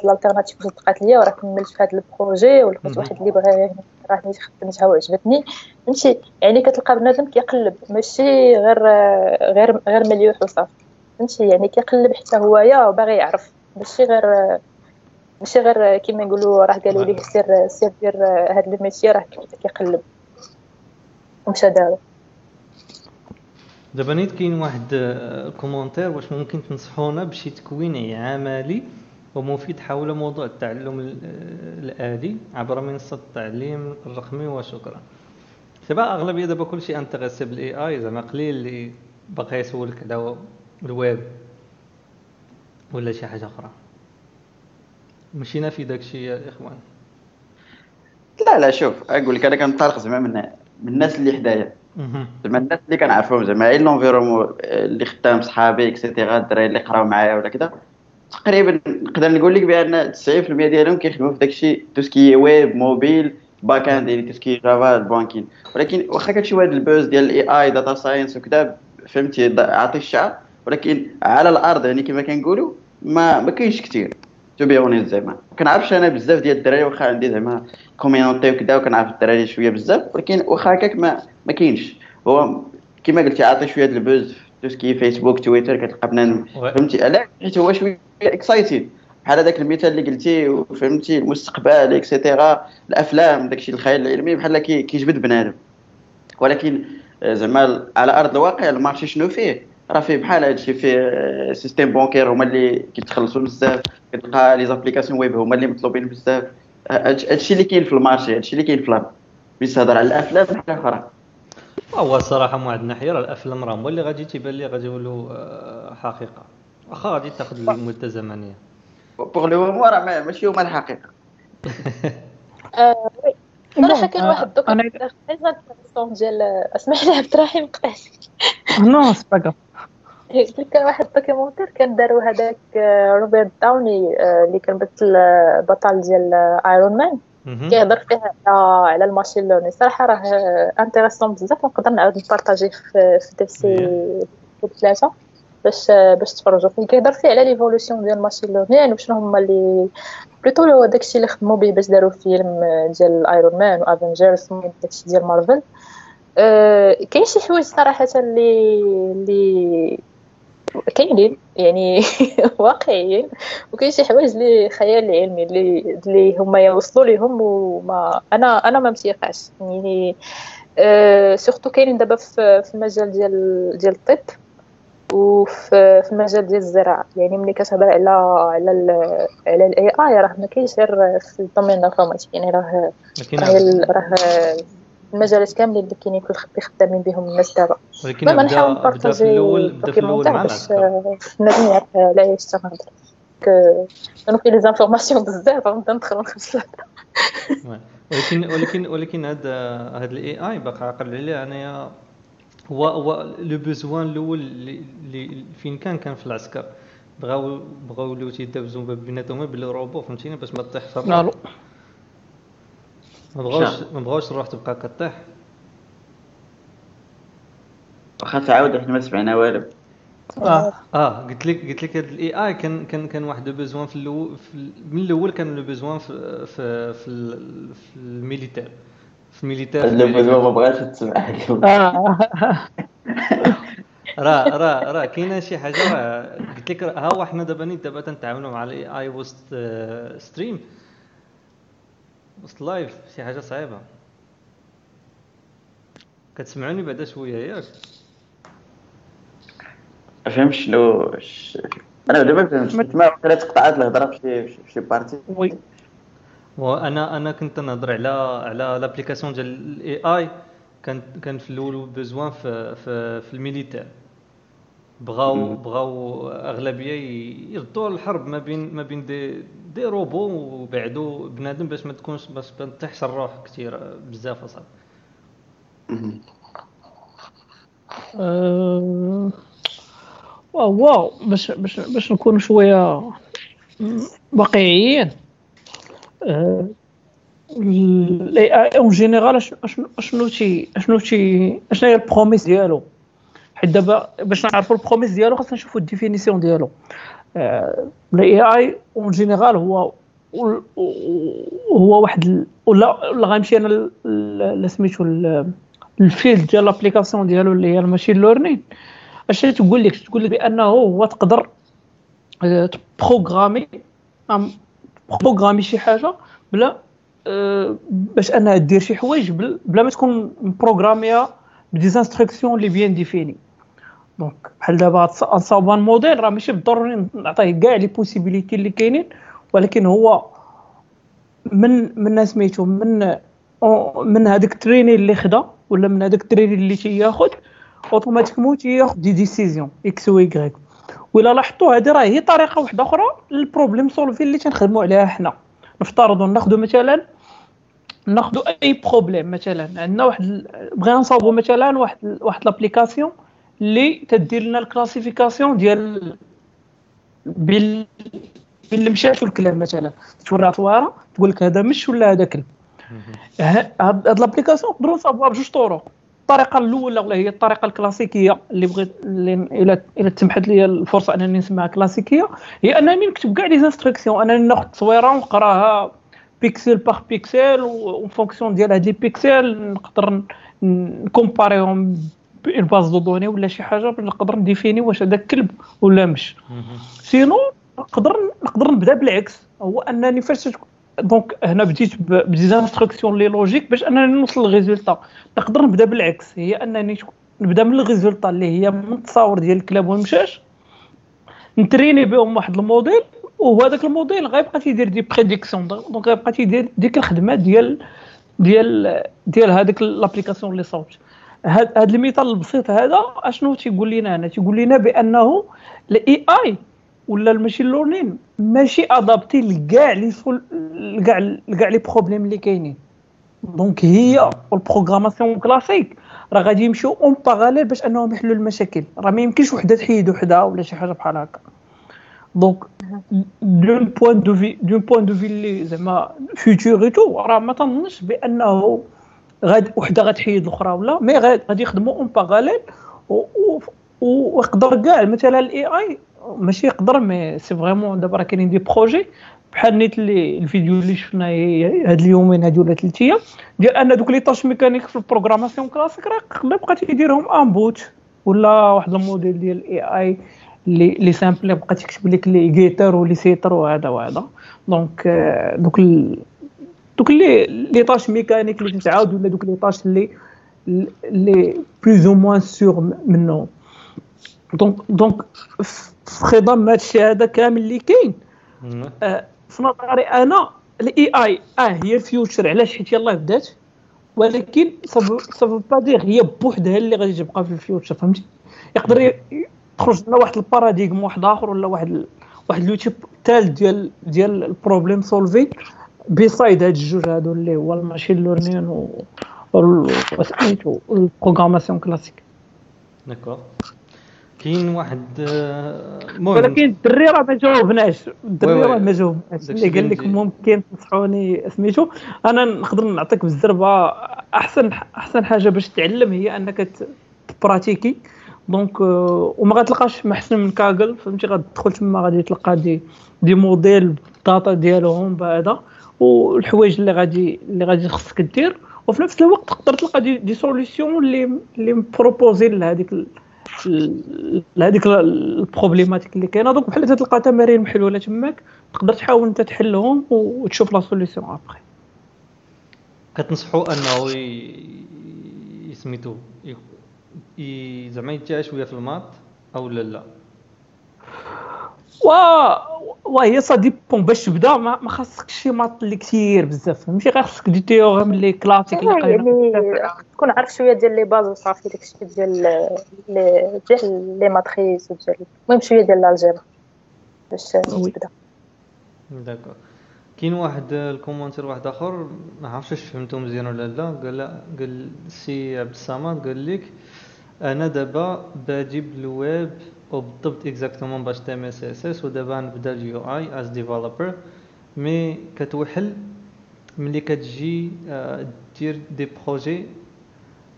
الالتيرناتيف صدقات ليا، وراه كملت في هاد البروجي ولقيت واحد اللي بغا راني خدمتها وعجبتني. فهمتي؟ يعني كتلقى بنادم كيقلب، ماشي غير مليوح وصافي. فهمتي؟ يعني كيقلب حتى هويا وباغي يعرف، ماشي غير كيما نقولوا راه قالوا ليه سير دير هاد الميسي راه كيقلب ومشى دابا. دابا نيت كاين واحد الكومونتير، واش ممكن تنصحونا بشي تكوين عملي ومفيد حول موضوع التعلم الآلي عبر منصة التعليم الرقمي؟ وشكرا. دابا اغلبيه دابا كلشي انتريسي بالاي اي، زعما قليل اللي باقي يسولك على الويب ولا شي حاجه اخرى. مشينا في داكشي يا اخوان. لا شوف اقول لك، انا كنطلق زعما من الناس اللي حدايا، زعما الناس اللي كنعرفهم، زعما غير لونفيرومون اللي خدام صحابي اكسيتيرا، الدراري اللي قراو معايا ولا كذا، تقريبا نقدر نقول لك بان 90% ديالهم كيخدموا في داكشي توسكي ويب موبيل باك اند، يعني توسكي جافا البانكين. ولكن واخا كتشوف هاد البوز ديال الاي اي داتا ساينس وكذا، فهمتي عاطي الشعر، ولكن على الارض يعني كما كنقولوا ما كاينش كثير تبيوني. زعما كنعرفش انا بزاف ديال الدراري، واخا عندي زعما كوميونيتي وكذا وكنعرف الدراري شويه بزاف، ولكن واخا هكاك ما كاينش. هو كما قلتي عاطي شويه البوز تو سكي فيسبوك تويتر كتلقى بنان فهمتي علاش حيت هو شويه اكسايتيد بحال هذاك المثال اللي قلتي فهمتي المستقبل اكسيتيرا الافلام داكشي الخيال العلمي بحال كيجبد بنادم ولكن زعما على ارض الواقع المارشي شنو فيه راه فيه بحال هادشي فيه سيستيم بانكير هما اللي كيتخلصوا بزاف كتلقى لي زابليكاسيون ويب هما اللي مطلوبين بزاف هادشي اللي كاين في المارشي هادشي اللي كاين في لاب بيتهضر على الافلام بحال اخرى هو الصراحه من واحد الناحيه راه الافلام راه هما اللي غادي تيبان لي غادي يولوا حقيقه واخا غادي تاخذ المده زمنيه بوغ لو مو راه ماشي هما الحقيقه صراحه كاين واحد دوك حاجه البرسون ديال اسمح لي عبد الرحيم قطعتك نو سباغا كاين واحد دوكيمونتير كان داروا هذاك روبرت داوني اللي كان مثل بطل ديال ايرون مان كيهضر فيها على الماشين لورنين صراحه راه انتريسون بزاف نقدر نعاود نبارطاجيه في ديفسي 3 باش تفرجوا فين كيهضر فيه على ليفولوسيون ديال الماشين لورنين وشنو هما اللي بلوتو داكشي اللي خدموا به باش داروا فيلم ديال ايرون مان وافنجرز داكشي ديال مارفل كاين شي حوايج صراحه اللي كاينين يعني واقعيين وكاين شي حوايج اللي خيال علمي اللي هما يوصلوا لهم وما انا ما متيقعش يعني سورتو كاينين دابا في المجال ديال الطب وفي المجال ديال الزراعه يعني ملي كتهضر على الاي اي راه ما كاينش غير في الدومين الانفورماتيك يعني راه المجالات كاملين اللي كاينين خدامين بهم الناس دابا ما نحاول نبارطاجي في الاول معنا الناس يعرف لا يستغرب كانوا كاين لي زانفورماسيون بزاف غنبدا ندخل ونخرج ولكن هذا الاي اي باقي عاقل عليه انايا هو لو بوزوان الاول اللي فين كان في العسكر بغاو ولاو تيدابزو بيناتهم بالروبو فهمتيني باش ما تطيح فرق ما بغاوش نروح تبقى كطيح واخا تعاود حنا ما سمعنا والو قلت لك هذا الاي اي كان واحد البيزوان من الاول كان لو بيزوان في الميليتير البيزوان ما بغاش تسمع لكم راه كاينه شي حاجه راه قلت لك ها هو حنا دابا تنتعاملوا مع الاي اي وسط ستريم وسط لايف شي حاجه صعيبه كتسمعوني بعدا شويه ياك فهمت شنو انا دابا فهمت ما قدرت قطعت الهضره في شي بارتي وي وانا كنت نهضر على لابليكاسيون ديال الاي اي كان في الاول بزوان في الميليتير بغاو اغلبيه يردوا الحرب ما بين دي روبو وبعدوا بنادم باش ما تكونش باش ما تطيحش الروح كثير بزاف اصلا واو باش نكون شويه واقعيين الاي اي اون جينيرال شنو هي البروميس ديالو حيت دابا باش نعرفوا البروميس ديالو خاصنا نشوفوا الديفينيسيون ديالو الاي اي اون جينيرال هو واحد ولا غنمشي انا لسميتو الفيلد ديال لابليكاسيون ديالو اللي هي الماشين لورنين اش تقول لك بانه هو تقدر تبروغرامي شي حاجه بلا باش انها دير شي حوايج بلا ما تكون مبروغراميها بديز انستركسيون اللي بيان ديفيني دونك بحال دابا انصاوب ان موديل راه ماشي بالضروري نعطيه كاع لي بوسيبيليتي اللي كاينين ولكن هو من سميتو من هذاك التريني اللي خدا ولا من هذاك التريني اللي تياخذ اوتوماتيكمون تياخذ دي ديسيزيون اكس و ايغريك ولا لاحظتوا هذه راه هي طريقه واحده اخرى للبروبليم سولفي اللي تنخدموا عليها حنا نفترضوا ناخذوا اي بروبليم مثلا عندنا واحد بغينا نصاوبوا مثلا واحد لابليكاسيون اللي تدير لنا الكلاسيفيكاسيون ديال بالمشات والكلام مثلا توري طواره تقول لك هذا مش ولا هذا كلب هاد لابليكاسيون نقدروا نصاوبوها بجوج طرق الطريقه الاولى ولا هي الطريقه الكلاسيكيه اللي بغيت الى تمحت لي الفرصه انني نسمعها كلاسيكيه هي انني نكتب كاع لي انستركسيون انني ناخذ تصويره ونقراها بيكسل باغ بيكسل وفونكسيون ديال هاد لي بيكسل نقدر نكومباريهم بايرباز دو دوني ولا شي حاجه نقدر نديفيني واش هذا كلب ولا مش. سينو نقدر نبدا بالعكس، هو انني فاش دونك هنا بديت بديزانستركسيون لي لوجيك باش انني نوصل للريزلطه. نقدر نبدا بالعكس، هي انني نبدا من الريزلطه اللي هي من التصاور ديال الكلاب والمشاش، نتريني بهم واحد الموديل، وهذاك الموديل غيبقى تيدير دي بريديكسيون، دونك غيبقى تيدير ديك الخدمه ديال ديال ديال هذيك لابليكاسيون اللي صاوبت. هاد المثال البسيط هذا اشنو تيقول لنا هنا؟ تيقول لنا بانه الاي اي ولا الماشين لورنين ماشي ادابتي لكاع لي كاع لي بروبليم اللي كاينين. دونك هي والبروغراماسيون كلاسيك راه غادي يمشيو اون باراليل باش انهم يحلوا المشاكل، راه ما يمكنش وحده تحيد وحده ولا شي حاجه بحال هكا. دونك دون بوين دو في لي زعما فيوتور تو، راه ما تنظنش بانه غاد وحده غتحيد الاخرى ولا مي غادي يخدموا اون باراليل. ويقدر كاع مثلا الاي اي ماشي يقدر مي سي فريمون دابا راه كاينين دي بروجي بحال نيت لي الفيديو اللي شفنا هاد اليومين هادو ولا 3 ايام ديال ان دوك لي طاش ميكانيك في البروغراماسيون كلاسيك راه بقى تيديرهم ان بوت ولا واحد الموديل ديال الاي اي لي سامبل بقى تكتب لك لي غيتر ولي سيتر وهذا وهذا. دونك دوك لي طاش ميكانيك اللي كنتعاودوا ولا دوك لي طاش لي بلوز او موان سور منهم. دونك في خضم هادشي هذا كامل اللي كاين في نظري انا الاي اي هي الفيوتشر. علاش؟ حيت يلاه بدات، ولكن سافو با دير هي بوحدها اللي غادي تبقى في الفيوتشر، فهمتي؟ يقدر يخرج لنا واحد الباراديغم واحد اخر ولا واحد لوتيب الثالث ديال البروبليم سولفين بيصايد هاد الجوج هادو اللي هو الماشين لورنين و البروغراماسيون كلاسيك. داكور، كاين واحد المهم ولكن الدري راه ما جاوبناش، اللي قال لك ممكن تنصحوني سميتو انا نقدر نعطيك بالزربه. احسن حاجه باش تعلم هي انك تبراتيكي. دونك وما غتلقاش محسن من كاغل، فهمتي؟ غتدخل تما غادي تلقى دي موديل بالداتا ديالهم بهذا والحوايج اللي غادي خصك دير، وفي نفس الوقت تقدر تلقى دي سوليسيون اللي مبروبوزي لهذيك البروبليماتيك اللي كاينه. دونك بحال تلقى تمارين محلوله تماك تقدر تحاول انت تحلهم وتشوف لا سوليسيون. ابري كتنصحوا انه يسميتو زعما يتعا شويه في الماط او لا؟ وهي صدي بون باش تبدا ما خاصكش شي ماط اللي كثير بزاف، فهمتي؟ غير خاصك دي تيوريم لي كلاسيك اللي قايلين، تكون عارف شويه ديال لي باز وصافي. داكشي ديال لي ماتريس وديال المهم شويه ديال الجبر باش تبدا. داكور، كاين واحد الكومونتير واحد اخر ما عرفتش واش فهمتو مزيان ولا لا، قال سي عبد الصمد قال لك انا دابا باجي بالويب وبالضبط اكزاكتومون باش تعمل سي اس اس، ودابا نبدا اليو اي از ديفلوبر، مي كتوحل ملي كتجي دير دي بروجي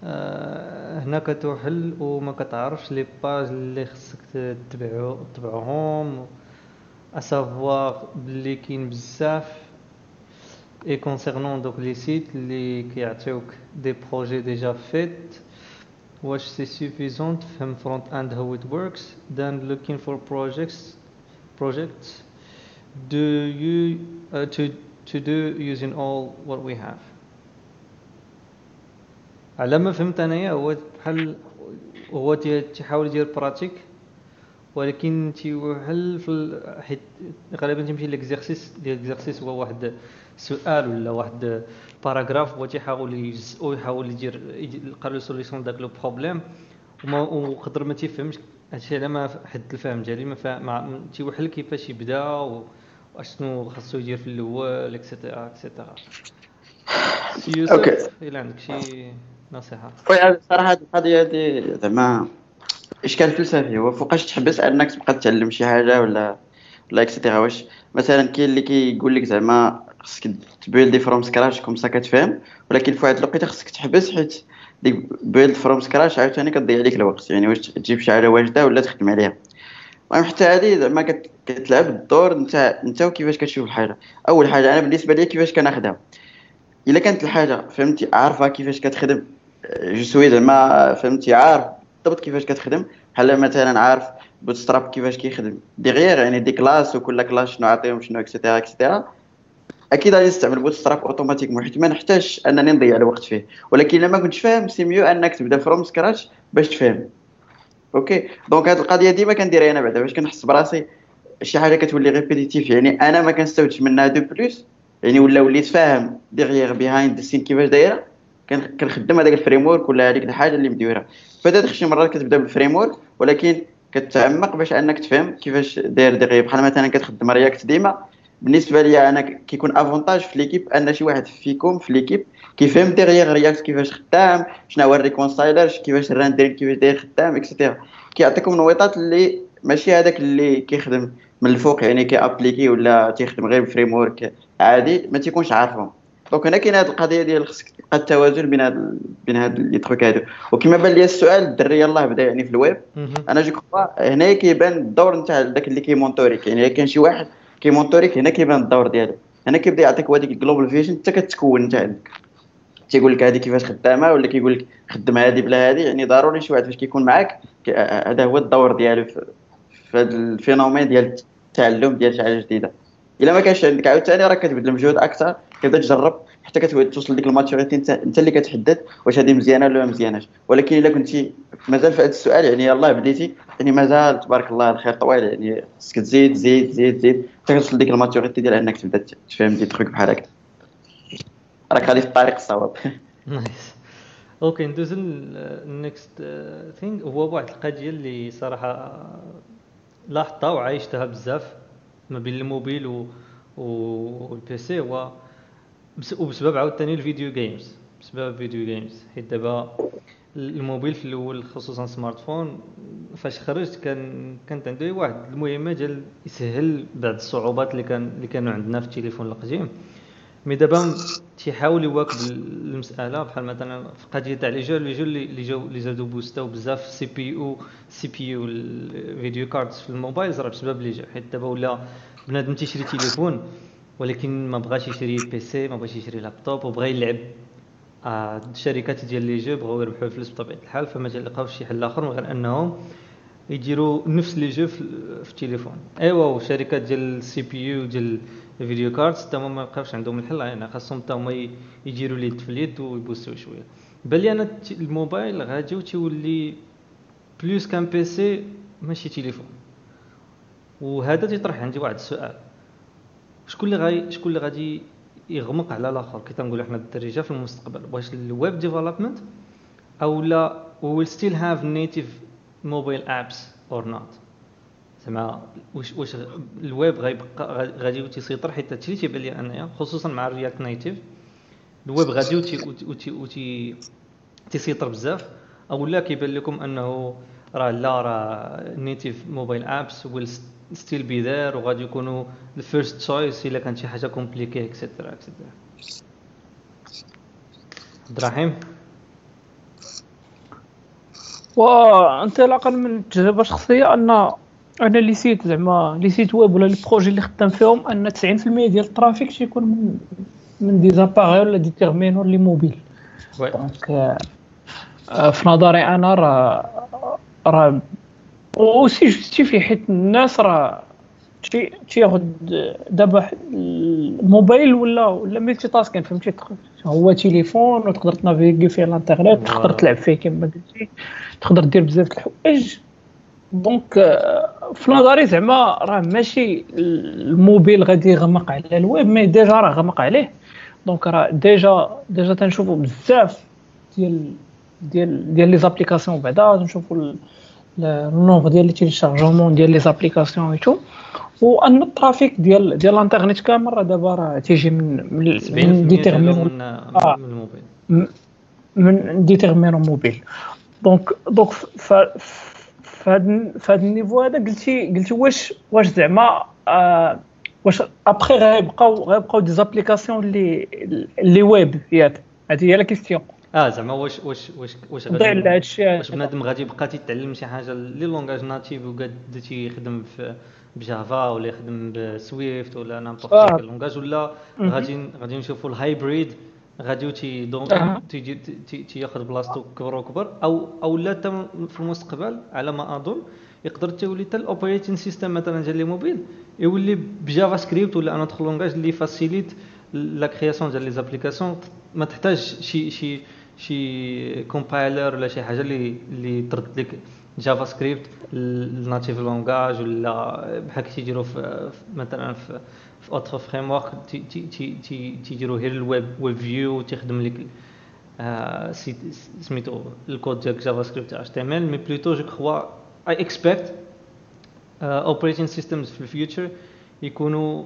هنا كتوحل وما كتعرفش لي باج اللي خصك تتبعهم، اسافوار بلي كاين بزاف اي كونسيرنون دوك لي سيت اللي كيعطيوك دي بروجي ديجا فيت. واش سي سوفيزون تفهم فرونت اند هاو ات وركس دان لوكين فور بروجيكتس دو يو تو دو يوزين اول وات وي هاف؟ على ما فهمت انايا هو بحال هو تيحاول يدير براتيك، ولكن تيوحل في حيت غالبا تمشي ليكزيرسيس هو واحد سؤال ولا واحد باراغراف هو تيحاول يجزئو يحاول يدير يلقى له سوليسيون داك لو بروبليم، وقدر ما تيفهمش هادشي على ما حد الفهم ديالي ما تيوحل كيفاش يبدا واشنو خاصو يدير في الاول اكسيتيرا اكسيتيرا. اوكي، الا عندك شي نصيحه؟ صراحه القضيه هذه زعما اشكال فلسفي، هو فوقاش تحبس انك تبقى تتعلم شي حاجه ولا اكسيتيرا. واش مثلا كاين اللي كيقول لك زعما خصك تبيلدي فروم سكراش كومسا كتفهم، ولكن فواحد الوقيته خصك تحبس حيت ديك بيلد فروم سكراش عاوتاني كتضيع عليك الوقت. يعني واش تجيب شي حاجه واجده ولا تخدم عليها، المهم حتى هذه زعما كتلعب الدور انت وكيفاش كتشوف الحاجه. اول حاجه انا بالنسبه لي كيفاش كناخدها، الا كانت الحاجه فهمتي عارفه كيفاش كتخدم جو سوي زعما فهمتي عارف بالضبط كيفاش كتخدم. بحال مثلا عارف بوتستراب كيفاش كيخدم ديغير، يعني دي كلاس وكل كلاس شنو نعطيهم شنو اكسيتيرا اكسيتيرا. اكيد غادي نستعمل بوتستراب اوتوماتيكمون حيت ما نحتاجش انني نضيع الوقت فيه، ولكن لما كنتش فاهم سي ميو انك تبدا فروم سكراتش باش تفهم. اوكي دونك هاد القضيه ديما كنديرها انا بعدا باش كنحس براسي شي حاجه كتولي ريبيتيتيف، يعني انا ما كنستوعبش منها دو بلوس، يعني ولا وليت فاهم ديغير بيهايند ذا سين كيفاش دايره، كنخدم هذاك الفريم ورك ولا هذيك الحاجه اللي مديورها. فداك شي مرات كتبدا بالفريم ورك ولكن كتعمق باش انك تفهم كيفاش داير ديغير. بحال مثلا كتخدم رياكت ديما، بالنسبه ليا انا كيكون افونتاج في ليكيب ان شي واحد فيكم في ليكيب كيفهم ديغير رياكت كيفاش خدام، شنو هو الريكونسايلر، كيفاش الراندرين كيفاش داير خدام اكسيتيرا. كيعطيكم نويطات اللي ماشي هذاك اللي كيخدم من الفوق، يعني كيابليكي ولا تيخدم غير بفريم ورك عادي ما تيكونش عارفهم. دونك هنا كاين هذه القضيه ديال خصك تلقى التوازن بين هاد لي تروك هادو. وكما بان لي السؤال الدري يلاه بدا يعني في الويب انا جو كوا هنا كيبان الدور نتاع داك اللي كيمونتوريك، يعني الا كان شي واحد كيمونتوريك هنا كيبان الدور ديالو، هنا كيبدا يعطيك هذيك الجلوبال فيجن حتى كتكون انت عندك، تيقول لك هذه كيفاش خدامه ولا كيقول لك خدم هذه بلا هذه. يعني ضروري شي واحد فاش كيكون معاك هذا هو الدور ديالو في هذا الفينومين ديال التعلم ديال شي حاجه جديده. الا ما كانش عندك عاوتاني راه كتبذل مجهود اكثر، كتبدا تجرب حتى كتوصل لديك الماتوريتي انت اللي كتحدد واش هذه مزيانه ولا مزياناش. ولكن الا كنتي مازال في هذا السؤال يعني يلاه بديتي، يعني مازال تبارك الله الخير طويل، يعني خصك تزيد زيد زيد زيد حتى توصل لديك الماتوريتي ديال انك تبدا تفهم دي تروك بحال هكا، راك غادي في الطريق الصواب. نايس اوكي ندوزو النكست ثينغ. هو واحد القضيه اللي صراحه لاحظتها وعايشتها بزاف ما بين الموبيل والبي سي، هو وبسبب عاوتاني الفيديو جيمز، بسبب فيديو جيمز. حيت دابا الموبيل في الاول خصوصا سمارت فون فاش خرجت كانت عندي واحد المهمه ديال يسهل بعض الصعوبات اللي كانوا عندنا في التليفون القديم. مي دابا تيحاول يواكب المساله، بحال مثلا في قضيه تاع لي جو اللي زادو بوستاو بزاف سي بي يو الفيديو كاردز في الموبايل، راه بسبب لي جو. حيت دابا ولا بنادم تيشري تليفون ولكن ما بغاش يشري بي سي، ما بغاش يشري لابتوب، وبغا يلعب. الشركات ديال لي جو بغاو يربحوا الفلوس بطبيعه الحال، فما تلقاوش شي حل اخر من غير انهم يديروا نفس لي جو في التليفون. ايوا الشركات ديال السي بي يو ديال الفيديو كاردز حتى هما ما بقاوش عندهم الحل، يعني خاصهم حتى هما يديروا ليد في ليد ويبوسوا شويه. بان لي انا الموبايل غادي تولي بلوس كان بي سي ماشي تليفون. وهذا تيطرح عندي واحد السؤال، شكون اللي غادي يغمق على الاخر؟ كي تنقولوا حنا الدارجه في المستقبل، واش الويب ديفلوبمنت اولا ويل ستيل هاف نيتيف موبايل ابس اور نوت؟ زعما واش الويب غيبقى غادي تيسيطر؟ حيت هادشي تيبان لي انايا خصوصا مع الرياكت نيتيف الويب غادي تيسيطر بزاف، اولا كيبان لكم انه راه نيتيف موبايل ابس ويل ستيل بي ذير وغادي يكونوا الفيرست تشويس الا كان شي حاجه كومبليكي اكسترا اكسترا. عبد الرحيم وا انت على الاقل من التجربه الشخصيه انا لي سيت ويب ولا البروجي اللي خدام فيهم ان 90% ديال الترافيك تيكون من دي زاباري ولا دي تيرمينور لي موبيل. دونك في نظري انا راه او سي جوستيفي، حيت الناس راه تياخذ دابا الموبايل ولا ملتي تاسكين، فهمتي؟ هو تليفون وتقدر تنافيغي فيه الانترنت، تقدر تلعب فيه كما قلتي، تقدر دير بزاف د الحوايج. دونك في نظري زعما راه ماشي الموبيل غادي يغمق على الويب، مي ديجا راه غمق عليه. دونك راه ديجا تنشوفوا بزاف ديال لي زابليكاسيون، بعدا تنشوفوا النومبر ديال لي تيشارجمون ديال لي زابليكاسيون ايتو. وان الترافيك ديال الانترنت كامل راه دابا راه تيجي من ديتيرمينون من ديتيرمينون موبيل. دونك فهاد النيفو هذا قلتي واش زعما واش ابخي غيبقاو دي زابليكاسيون لي ويب ياك؟ هذه هي لا كيستيون. زعما واش غادي واش بنادم غادي يبقى تيتعلم شي حاجه لي لونغاج ناتيف وقاد تيخدم في بجافا ولا يخدم بسويفت ولا نمبورط كي لونغاج، ولا غادي نشوفوا الهايبريد غادي تيجي تياخذ بلاصتو كبر وكبر او لا تم في المستقبل على ما اظن يقدر تولي حتى الاوبريتين سيستم مثلا ديال لي موبيل يولي بجافا سكريبت ولا ان اوتر لونغاج اللي فاسيليت لا كرياسيون ديال لي زابليكاسيون ما تحتاج شي كومبايلر ولا شي حاجه اللي ترد لك جافا سكريبت الناتيف لونغاج ولا بحال كيديروا في مثلا في اوتر فريم ورك تيديروا غير الويب ويب فيو تخدم لك سميتو الكود ديال جافا سكريبت اتش تي ام ال مي بلوتو جو كخوا اي اكسبكت اوبريتين سيستمز في الفيوتشر يكونوا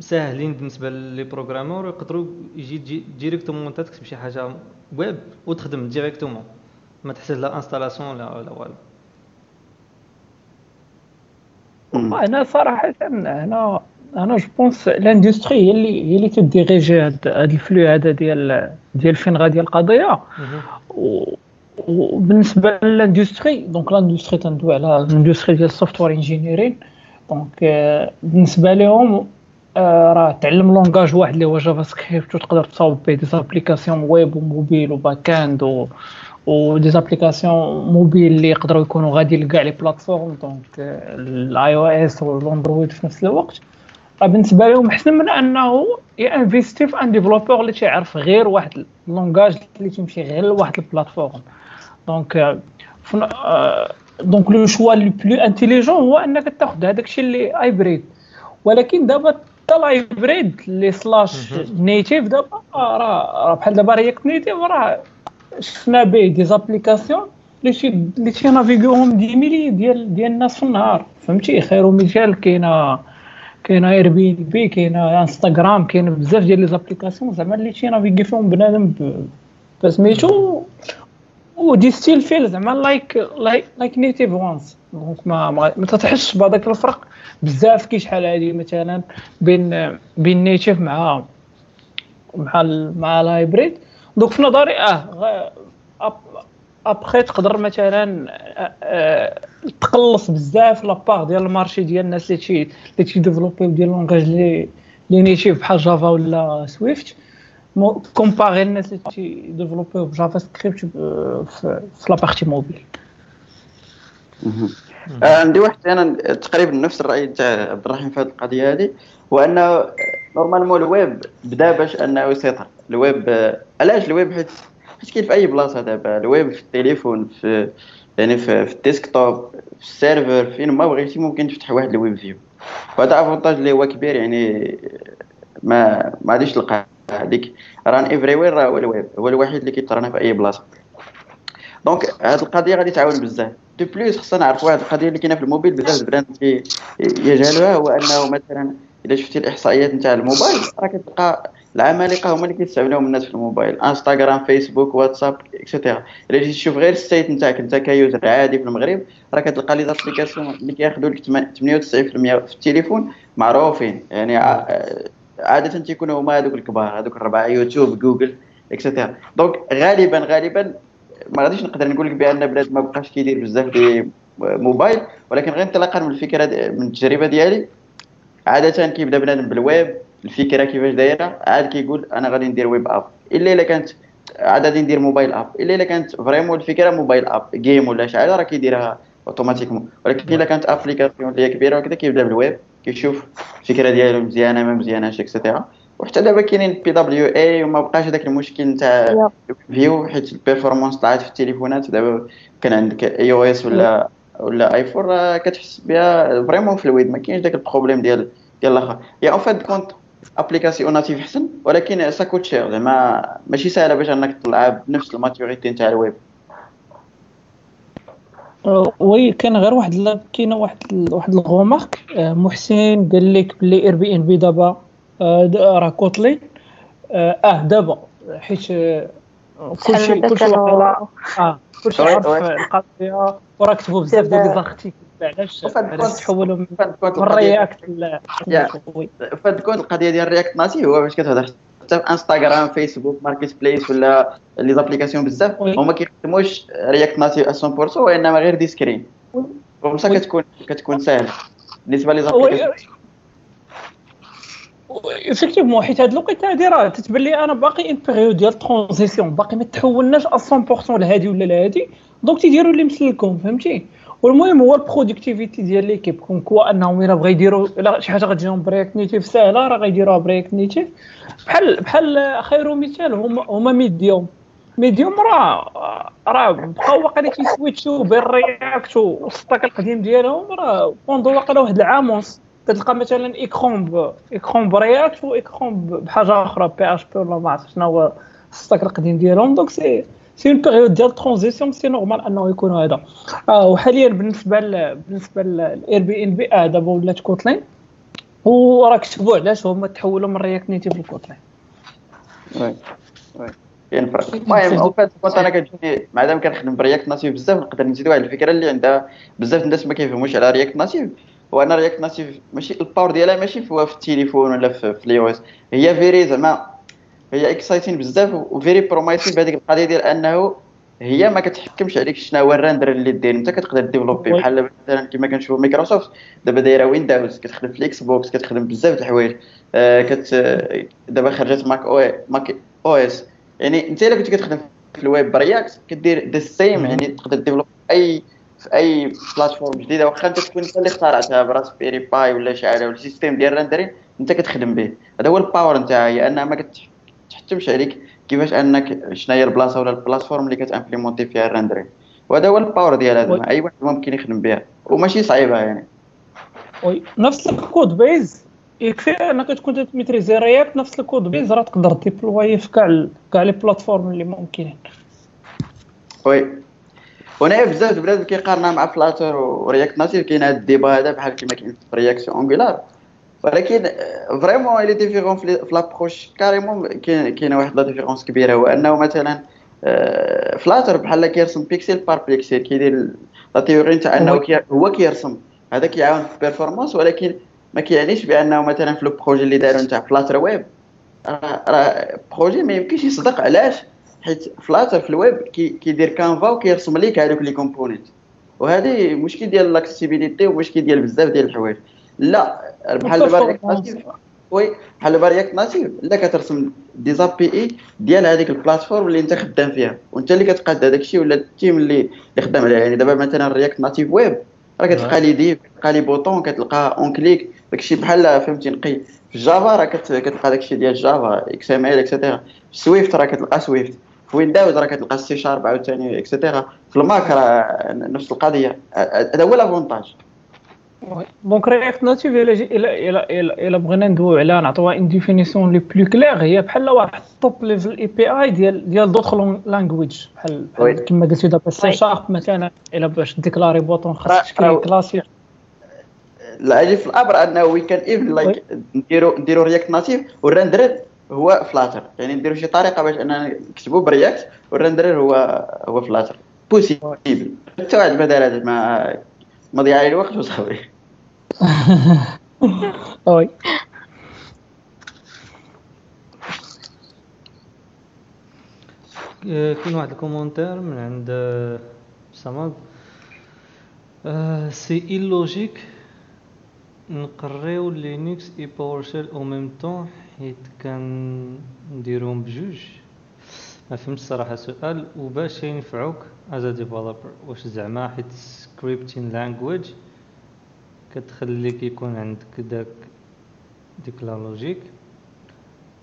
ساهلين بالنسبه للي بروغرامور يقدروا يجي ديريكتومون تكتب شي حاجه ويب وتخدم ديريكتومون ما تحتاج لا انستالاسيون لا والو. انا صراحه انا جو بونس لاندستري هي اللي كديريجي هاد الفلو هذا ديال فين غادي القضيه. وبالنسبه للاندستري دونك لاندستري تندوي على الاندستري ديال السوفتوير انجينيرين دونك بالنسبه لهم راه تعلم لونغاج واحد اللي هو جافا سكريبت وتقدر تصاوب به دي زابليكاسيون ويب وموبيل وباك اند و دي زابليكاسيون موبيل اللي يقدروا يكونوا غادي لكاع لي بلاتفورم دونك الاي او اس والاندرويد في نفس الوقت. بالنسبه لهم احسن من انه يانفيستي في ان ديفلوبور اللي تيعرف غير واحد لونغاج اللي تيمشي غير لواحد البلاتفورم دونك لو شوا لو بلو انتيليجون هو انك تاخذ هذاك الشيء اللي هايبريد. ولكن دابا حتى الهايبريد اللي سلاش نيتيف دابا راه بحال دابا رياكت نيتيف راه شفنا به دي زابليكاسيون اللي تينافيغيوهم دي ميلي ديال الناس في النهار فهمتي. خير مثال كاينه اير بي بي كاينه انستغرام كاين بزاف ديال لي زابليكاسيون زعما اللي تينافيغي فيهم بنادم بسميتو ودي ستيل فيل زعما لايك نيتيف وانس دونك ما تتحسش بهذاك الفرق بزاف كي شحال هذه مثلا بين نيتيف مع الهايبريد. دونك في نظري ابخي تقدر مثلا تقلص بزاف لابار ديال المارشي ديال الناس اللي تيديفلوبيو ديال لونغاج لي نيتيف بحال جافا ولا سويفت كومباري الناس اللي تيديفلوبيو بجافا سكريبت في لابارتي موبيل. عندي واحد انا تقريبا نفس الراي تاع عبد الرحيم في هذه القضيه هذه وانه نورمالمون الويب بدا باش انه يسيطر الويب. علاش الويب؟ حيت كاين في اي بلاصه دابا الويب في التليفون في يعني في الديسكتوب في السيرفر فين ما بغيتي ممكن تفتح واحد الويب فيو وهذا افونتاج اللي هو كبير يعني ما غاديش تلقى هذيك ران ايفري وير راه الويب هو الوحيد اللي كيطرنا في اي بلاصه. دونك هذه القضيه غادي تعاون بزاف دو بليس خصنا نعرفوا هذه القضيه اللي كاينه في الموبيل بزاف البنات يجهلوها هو انه مثلا الا شفتي الاحصائيات نتاع الموبايل راه كتلقى العمالقه هما اللي كيستعملوهم الناس في الموبايل انستغرام فيسبوك واتساب اكسيتيرا. الا جيتي تشوف غير السيت نتاعك انت كيوزر عادي في المغرب راه كتلقى لي زابليكاسيون اللي كياخذوا لك 98% في التليفون معروفين يعني عاده تيكونوا هما هذوك الكبار هذوك الربعه يوتيوب جوجل اكسيتيرا. دونك غالبا ما غاديش نقدر نقول لك بان بلاد ما بقاش كيدير بزاف ديال موبايل ولكن غير انطلاقا من الفكره من التجربه ديالي عاده كيبدا بنادم بالويب الفكره كيفاش دايره عاد كيقول انا غادي ندير ويب اب الا كانت عاد غادي ندير موبايل اب الا كانت فريمون الفكره موبايل اب جيم ولا شي حاجه راه كيديرها اوتوماتيكمون. ولكن الا كانت ابليكاسيون اللي هي كبيره وكذا كيبدا بالويب كيشوف الفكره ديالو مزيانه ما مزياناش اكسيتيرا. وحتى دابا كاينين بي دبليو اي وما بقاش هذاك المشكل نتاع فيو حيت البيرفورمانس طلعت في التليفونات دابا كان عندك اي او اس ولا ايفون راه كتحس بها فريمون فلويد ما كاينش داك البروبليم ديال يلا يا اون فاد كونت ابليكاسيون ناتيف احسن ولكن ساكوت شير زعما ماشي ساهله باش انك تطلعها بنفس الماتوريتي نتاع الويب. وي كان غير واحد كاينه واحد الغومارك محسن قال لك بلي اير بي ان بي دابا راه كوتلين دابا حيت كلشي كلشي عارف القضيه وراه كتبوا بزاف ديال الزارتيكل علاش تحولوا من الرياكت فهاد كون القضيه ديال الرياكت ناتيف هو باش كتهضر حتى في انستغرام فيسبوك ماركت بليس ولا لي زابليكاسيون بزاف هما كيخدموش رياكت ناتيف 100% وانما غير دي سكرين ومسا كتكون ساهله بالنسبه لي زابليكاسيون إفكتيفمون حيت هاد الوقت هادي راه تتبان لي أنا باقي إن بيريود ديال ترونزيسيون باقي ما تحولناش 100% لهادي ولا لهادي دونك تيديروا اللي مسلكم فهمتي. والمهم هو البرودكتيفيتي ديال ليكيب كونكوا أنهم إلا بغا يديروا إلا شي حاجة غتجيهم برياكت نيتيف ساهلة راه غيديروها برياكت نيتيف بحال خير مثال هما ميديوم. ميديوم راه بقاو واقيلا كيسويتشو بين رياكت والستاك القديم ديالهم راه بوندو واقيلا واحد العام ونص كتلقى مثلا اكرون برياكت واكرون بحاجه اخرى بي اش بي ولا ما عرفت شنو هو الستاك القديم ديالهم. دونك سي اون بيريود ديال ترانزيسيون سي نورمال انه يكون هذا. وحاليا بالنسبه للاير بي ان بي دابا ولات كوتلين وراه كتبوا علاش هما تحولوا من رياكت نيتيف لكوتلين وي كاين فرق. المهم او فات كنت انا كتجيني مادام كنخدم برياكت ناتيف بزاف نقدر نزيد واحد الفكره اللي عندها بزاف الناس ما كيفهموش على رياكت ناتيف. وانا رياكت ناتيف ماشي الباور ديالها ماشي في التليفون ولا في الاي او اس، هي فيري زعما هي اكسايتين بزاف وفيري بروميسين بهذيك القضيه ديال انه هي ما كتحكمش عليك شنو هو الرندر اللي دير، انت كتقدر ديفلوبي بحال مثلا كما كنشوفوا مايكروسوفت دابا دايره ويندوز كتخدم في الاكس بوكس كتخدم بزاف د الحوايج دابا خرجت ماك او اس يعني انت الا كنت كتخدم في الويب برياكت كدير ذا سيم يعني تقدر ديفلوب في اي بلاتفورم جديده واخا انت تكون انت اللي اخترعتها براس بيري باي ولا شي حاجه ولا السيستم ديال الرندرين انت كتخدم به. هذا هو الباور نتاعها هي انها ما كتحتمش عليك كيفاش انك شناهي البلاصه ولا البلاتفورم اللي كتامبليمونتي فيها الرندرين. وهذا هو الباور ديال هذا اي واحد ممكن يخدم بها وماشي صعيبه يعني وي نفس الكود بيز يكفي انك تكون تميتريزي رياكت نفس الكود بيز راه تقدر ديبلوي في كاع لي بلاتفورم اللي ممكين وي. هنا بزاف د البلاد كيقارنها مع فلاتر ورياكت ناتيف كاين هاد الديبا هذا بحال كيما كاين في رياكت انجولار ولكن فريمون اي لي ديفيرونس في لابروش كاريمون كاينه واحد لا ديفيرونس كبيره. هو انه مثلا فلاتر بحال كيرسم بيكسل بار بيكسل كيدير لا تيوري تاع انه هو كيرسم هذا كيعاون في البيرفورمانس ولكن ما كيعنيش بانه مثلا في البروجي اللي داروا نتاع فلاتر ويب راه بروجي ما يمكنش يصدق. علاش؟ حيت فلاتر في الويب كيدير كانفا وكيرسم ليك هذوك لي كومبوننت وهذه مشكل ديال لاكسيبيليتي ومشكل ديال بزاف ديال الحوايج. لا بحال دابا رياكت ناتيف وي بحال دابا رياكت ناتيف لا كترسم دي زابي اي ديال هذيك البلاتفورم اللي انت خدام فيها وانت اللي كتقاد هذاك الشيء ولا التيم اللي خدام عليه. يعني دابا مثلا رياكت ناتيف ويب راه كتلقى لي ديف كتلقى لي بوطون كتلقى اون كليك داكشي بحال فهمتي نقي في جافا راه كتلقى داكشي ديال جافا اكس ام ال اكسيتيرا. في سويفت راه كتلقى سويفت في ويندوز راه كتلقى سي شارب عاوتاني اكسيتيرا. في الماك راه نفس القضيه. هذا هو لافونتاج. دونك رياكت ناتيف الى بغينا ندويو عليها نعطيوها ان ديفينيسيون لي بلو كلير هي بحال واحد توب ليفل اي بي اي ديال دوطخ لانغويج بحال كما قلتي دابا سي شارب مثلا الى باش ديكلاري بوطون خاصك تكري كلاسي. لا اجي في الامر انه وي كان ايفن لايك نديرو رياكت ناتيف والرندر هو فلاتر يعني نديرو شي طريقه باش اننا نكتبو برياكت والرندر هو فلاتر بوسيبل. حتى واحد بدل هذا ما مضيع الوقت وصافي وي. كاين واحد الكومونتير من عند صمد سي ايلوجيك نقريو لينكس اي باورشيل او ميم طون حيت كنديرهم بجوج. ما فهمتش الصراحه السؤال. وباش ينفعوك از ديفلوبر واش زعما حيت سكريبتين لانجويج كتخليك يكون عندك ديك لا لوجيك.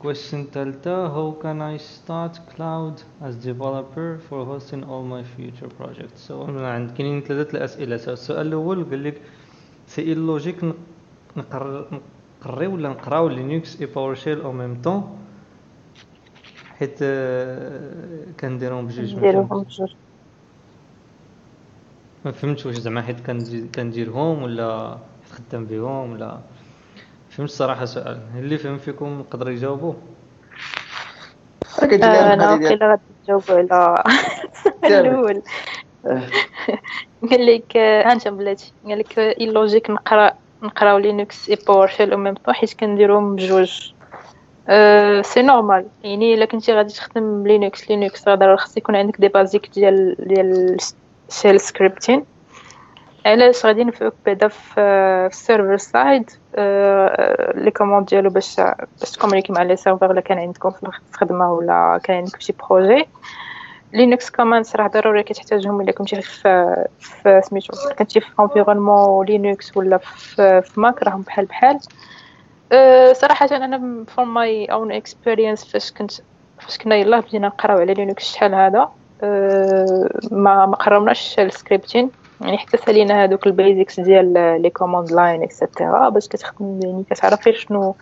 كويستشن ثالثه هاو كان اي ستارت كلاود از ديفلوبر فور هوستين اول ماي فيوتشر بروجيكت. سو عندنا كاينين ثلاثه الاسئله. السؤال الاول قال لك سي اللوجيك نقري ولا نقراو لينكس اي باورشيل او ميم طون حيت كنديرهم بجوج. ما فهمتش واش زعما حيت كنديرهم ولا خدام بهم ولا فهمت الصراحه السؤال. اللي فهم فيكم نقدر يجاوبوا. انا واقيلا غادي نجاوبوا على الاول. قال لك هانتم بلاتي قال لك اي لوجيك نقراو لينكس اي باورشيل او ميم طون حيت كنديرهم بجوج. سي نورمال يعني الا كنتي غادي تخدم لينكس راه ضروري خص يكون عندك دي بازيك ديال شيل سكريبتين علاش غادي نفعوك بعدا في السيرفر سايد لي كوموند ديالو باش تكومونيكي مع لي سيرفر الا كان عندكم في الخدمه ولا كان عندكم شي بروجي. لينكس كوماند صراحه ضروري كتحتاجهم الا كنتي في سميتو كنتي في انفيرونمون لينكس ولا في ماك راهم بحال صراحه. انا فروم ماي اون اكسبيرينس فاش كنا يلاه بدينا نقراو على لينكس شحال هذا ما قراوناش السكريبتين، يعني حتى سالينا هذوك البيزكس ديال لي كوموند لاين اكسيتيرا باش كتخدم، يعني كتعرفي شنو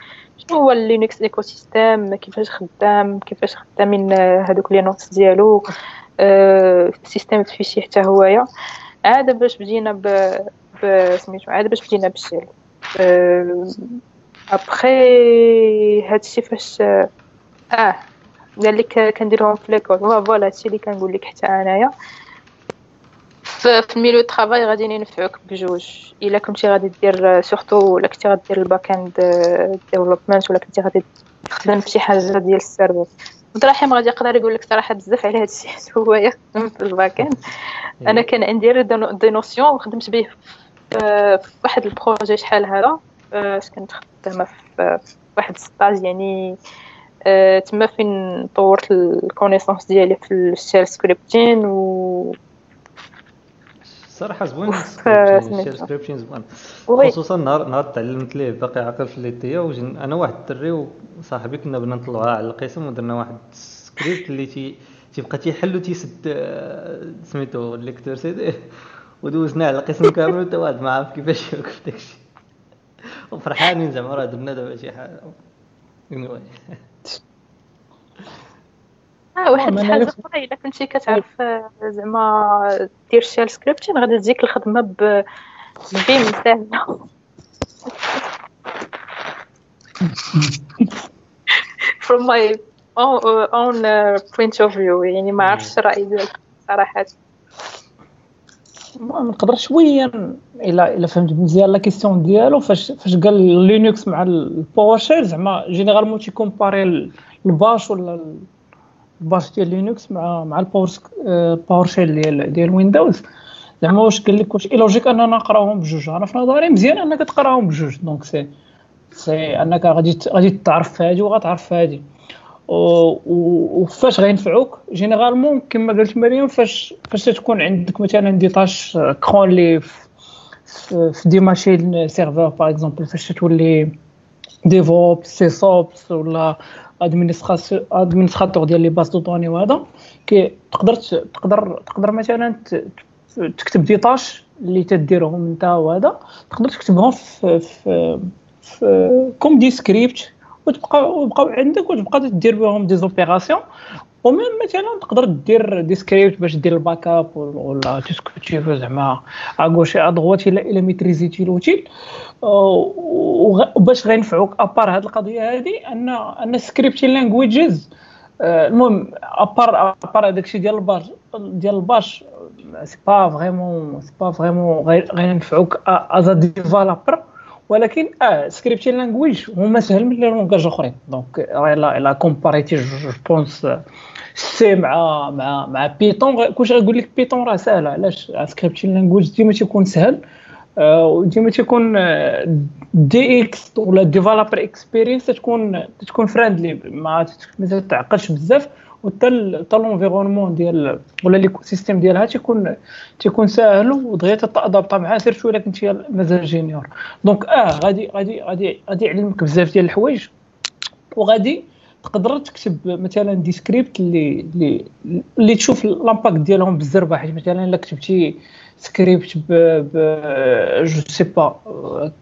هو لينكس ايكو سيستيم، كيفاش خدامين هذوك لي نوتس ديالو السيستم فيشي حتى هويا. عاد باش بدينا سميتو عاد باش بدينا بالشيل ابري هادشي فاش قال لك كنديرهم في ليكول فوالا. هادشي اللي كنقول لك حتى انايا في الميليو طرافاي غادي ينفعوك بجوج. الا كنتي غادي دير سورتو ولا كنتي غادير الباك اند ديفلوبمنت ولا كنتي غادي تخدم في شي حاجه ديال السيرفر، الدراهم غادي يقدر يقول لك صراحه بزاف على هذا الشيء هويا في الباك اند. انا كان عندي دي نوسيون وخدمت به في واحد البروجي شحال هذا، كنت خدامه في واحد السطاج يعني تما فين طورت الكونيسونس ديالي في الشيل سكريبتين. و صراحه زوين السكريبشن زوين، خصوصا نهار تعلمت ليه باقي عاقل في ليتيا. انا واحد الدري وصاحبي كنا بغينا نطلعوها على القسم ودرنا واحد السكريبت اللي تيبقى تيحل وتيسد سميتو ليكتور سي دي، ودوزنا على القسم كامل وتا واحد ما عرف كيفاش يوقف داكشي وفرحانين زعما راه درنا دابا شي حاجه. واحد الحاجه اخرى، الا كنتي كتعرف زعما دير شي سكريبتين غادي تجيك الخدمه بفيم ساهله. from my own point of view يعني ما عرفتش رايي ديالك صراحه. ما نقدر شويه الا فهمت مزيان لا كيسيون ديالو فاش قال لينكس مع الباورشيل زعما جينيرالمون تيكومباري الباش ولا باش ديال لينكس مع الباورشيل ديال ويندوز. زعما واش قال لك واش لوجيك اننا نقراوهم بجوج؟ انا في نظري مزيان انك تقراوهم بجوج، دونك سي انك غادي تعرف هادي وغتعرف هادي. وفاش غينفعوك جينيرالمون كما قلت مريم فاش تكون عندك مثلا دي طاش كرون لي في دي ماشين سيرفر باغ اكزومبل، فاش تولي ديفوب سي سوبس ولا ادمنستراتور ديال لي باز دو دوني، وهذا تقدر مثلا تكتب دي طاش اللي تديرهم انت، وهذا تقدر تكتبهم في كوم دي سكريبت وبقاو عندك وتبقى دير بهم دي زوبيراسيون. وميم مثلا تقدر دير دي سكريبت باش دير الباك اب ولا تسكتي زعما اغوشي ادغوات الى ميتريزيتي لوتيل وباش غينفعوك. ابار هاد القضيه هادي ان سكريبتي لانجويجز المهم ابار داكشي ديال الباش سي با فريمون غينفعوك از ديفلوبر، ولكن سكريبتين لانجويج هما سهل من لي لونغاج اخرين. دونك راه لا كومباريتي جو بونس سي مع بيتون، كلشي غيقول لك بيتون راه سهله. علاش؟ سكريبتين لانجويج ديما تيكون سهل وديما تيكون دي اكس ولا ديفلوبر اكسبيرينس تكون فريندلي، ما تعقلش بزاف، وحتى لونفيرونمون ديال ولا ليكوسيستيم ديالها تيكون ساهل ودغيا تتادابط معاه، سيرتو الا كنتي مازال جينيور. دونك غادي يعلمك بزاف ديال الحوايج، وغادي تقدر تكتب مثلا دي سكريبت اللي تشوف الامباكت ديالهم بالزربه. حيت مثلا الا كتبتي سكريبت ب جو سي با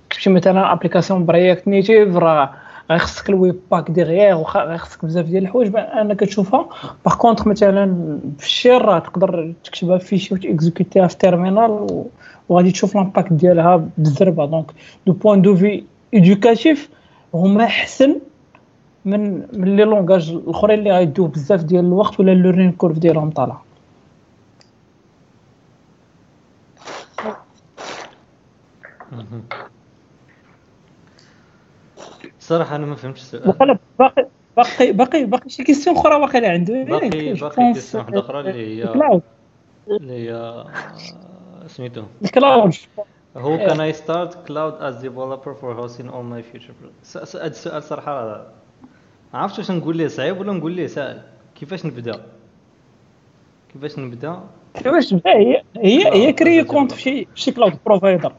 كتبتي مثلا ابليكاسيون برياكت نيتيف راه غيخصك الويب باك ديغيير وغيخصك بزاف ديال الحوايج انا كتشوفها. باغ كونطخ مثلا في الشير راه تقدر تكتبها في فيشي وتيكزيكوتيها في تيرمينال وغادي تشوف لامباكت ديالها بالزربه. دونك دو بوين دو في ايدوكاتيف هما احسن من لي لونغاج الاخرين اللي غيدوه بزاف ديال الوقت ولا الليرنين كورف ديالهم طالع. صراحه انا ما فهمتش السؤال، باقي شي كيسيون اخرى واقيلا عنده باقي كيسيون واحده اخرى اللي هي سميته الكلاود. هو كان اي ستارت كلاود از ديفلوبر فور هوستين اول ماي فيوتشر برودكتس. هذا السؤال صراحه هذا ما عرفتش واش نقول ليه صعيب ولا نقول ليه سهل. كيفاش نبدا هي كري كونت في شي كلاود بروفايدر.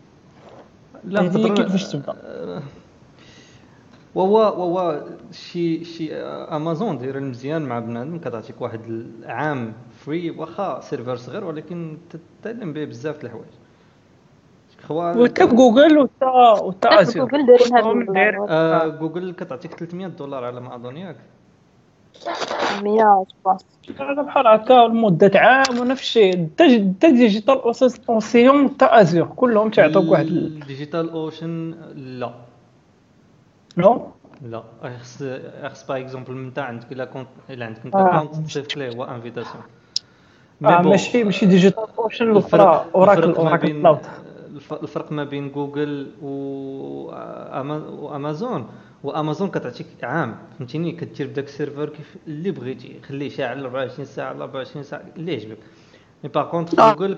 لا كيفاش تبدا وهو شي امازون داير المزيان مع بنادم، كتعطيك واحد العام فري واخا سيرفر صغير ولكن تتعلم به بزاف د الحوايج. وتا جوجل وتا ازير جوجل كتعطيك $300 على ما اظن، ياك 100 باس هذا بحال هكا لمده عام. ونفس الشيء ديجيتال اوسيسيون تاع ازير كلهم تعطوك واحد ديجيتال اوشن. لا اخص باغ اكزومبل من تاع عندك الا عندك انت اكونت تصيفط ليه هو انفيتاسيون ماشي ديجيتال اوشن الاخرى اوراكل كلاود. الفرق ما بين جوجل وامازون كتعطيك عام، فهمتيني، كدير بداك السيرفر كيف اللي بغيتي، خليه شاعل 24 ساعه على 24 ساعه اللي يعجبك. مي باغ كونط جوجل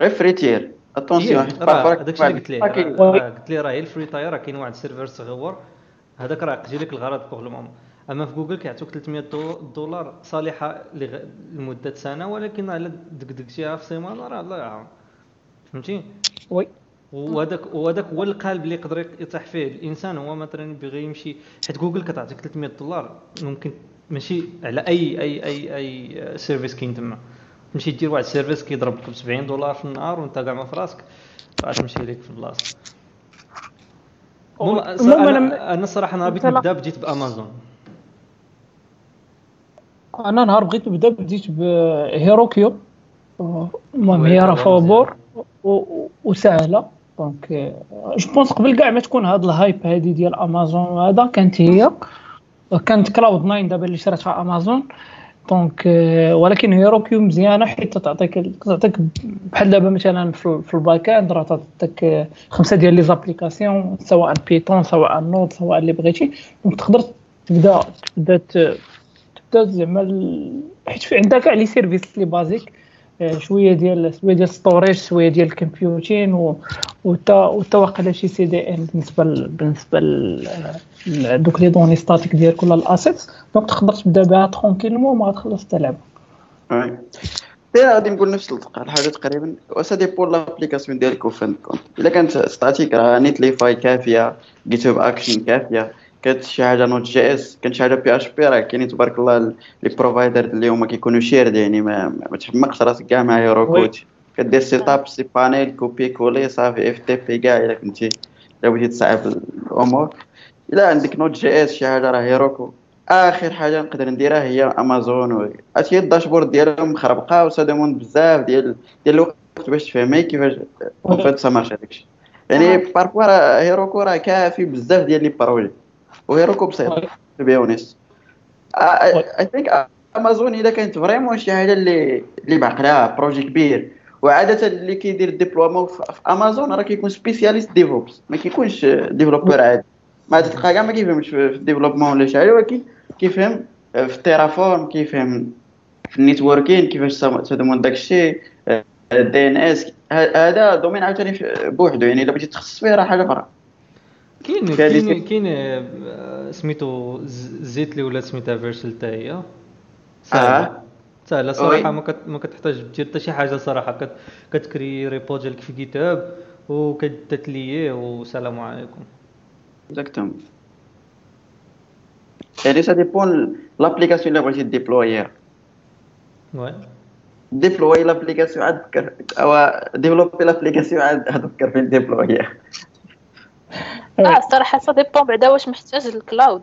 غير فري تير اتونسيون. داكشي اللي قلت لي راه هي الفري تاير، كاين واحد السيرفر صغور هذاك راه يقضي لك الغرض بوغ لو مومون. اما في جوجل كيعطوك $300 صالحه لمده سنه، ولكن على دقدقتيها في سيمانه راه الله يعاون، فهمتي. وي وهذاك هو القالب اللي يقدر يطيح فيه الانسان، هو مثلا بغي يمشي حيت جوجل كتعطيك $300 ممكن ماشي على اي سيرفيس كاين تما. تمشي دير واحد السيرفيس كيضرب لك $70 في النهار وانت كاع ما فراسك راه تمشي لك في البلاصه. انا صراحه انا بغيت نبدا بديت بامازون. انا نهار بغيت نبدا بديت بهيروكيو، المهم هي راه فابور وسهله دونك جو بونس. قبل كاع ما تكون هاد الهايب هادي ديال امازون هذا كانت كلاود 9 دابا اللي شراتها امازون دونك، ولكن هيروكيو مزيانه حيت تعطيك بحال دابا مثلا في الباك اند راه تعطيك 5 ديال لي زابليكاسيون سواء بيتون سواء نود سواء اللي بغيتي، دونك تقدر تبدا زعما حيت في عندك كاع لي سيرفيس لي بازيك، شويه ديال ستوريج، شويه ديال الكمبيوتين وتوقع شي سي دي ان بالنسبه لدوك لي دوني ستاتيك ديال كل الاسيتس. دونك تقدر تبدا بها ترونكيلمون ما تخلص تلعب. غادي نقول نفس الحاجه تقريبا، وسا دي بور لابليكاسيون ديالك وفين كونت. الا كانت ستاتيك راه نيتليفاي كافيه، جيت هاب اكشن كافيه، كانت شي حاجه نوت جي اس، كانت شي حاجه بي اش بي، راه كاينين تبارك الله لي بروفايدر اللي هما كيكونوا شيرد، يعني ما تحمقش راسك كاع مع هيروكود. كدير سيتاب سي بانيل كوبي كولي صافي اف تي بي كاع. الا كنتي بغيتي تصعب الامور الا عندك نوت جي اس شي حاجه راه هيروكو. اخر حاجه نقدر نديرها هي امازون. هادشي الداشبورد ديالهم مخربقه وسادمون بزاف ديال الوقت باش تفهمي كيفاش فهمت سامارش هادشي. يعني باركو راه هيروكو راه كافي بزاف ديال لي بروجي وهيروكو بسيط بيونيس. اي ثينك امازون اذا كانت فريمون شي حاجه اللي بعقلها بروجي كبير، وعاده اللي كيدير ديبلويمون في امازون راه كيكون سبيسياليست ديفوبس، ما كيكونش ديفلوبر عادي. ما تلقى كاع ما كيفهمش في الديفلوبمون ولا شي حاجه، ولكن كيفهم في التيرافورم، كيفهم في النيتوركين، كيفاش تدمون داكشي الدي ان اس. هذا دومين عاوتاني بوحدو، يعني الا بغيتي تخصص فيه راه حاجه اخرى. كاين سميتو زيتلي ولا سميتها فيرسل حتى هي سهله صراحه، ما كتحتاج دير حتى شي حاجه صراحه. كتكري ريبو ديالك في كتاب وكتتليه والسلام عليكم اكزاكتوم. يعني سا ديبون لابليكاسيون اللي بغيتي ديبلويير. وي ديبلوي لابليكاسيون عاد تفكر، او ديفلوبي لابليكاسيون عاد تفكر في الديبلويير. الصراحه صدي بون بعدا واش محتاج الكلاود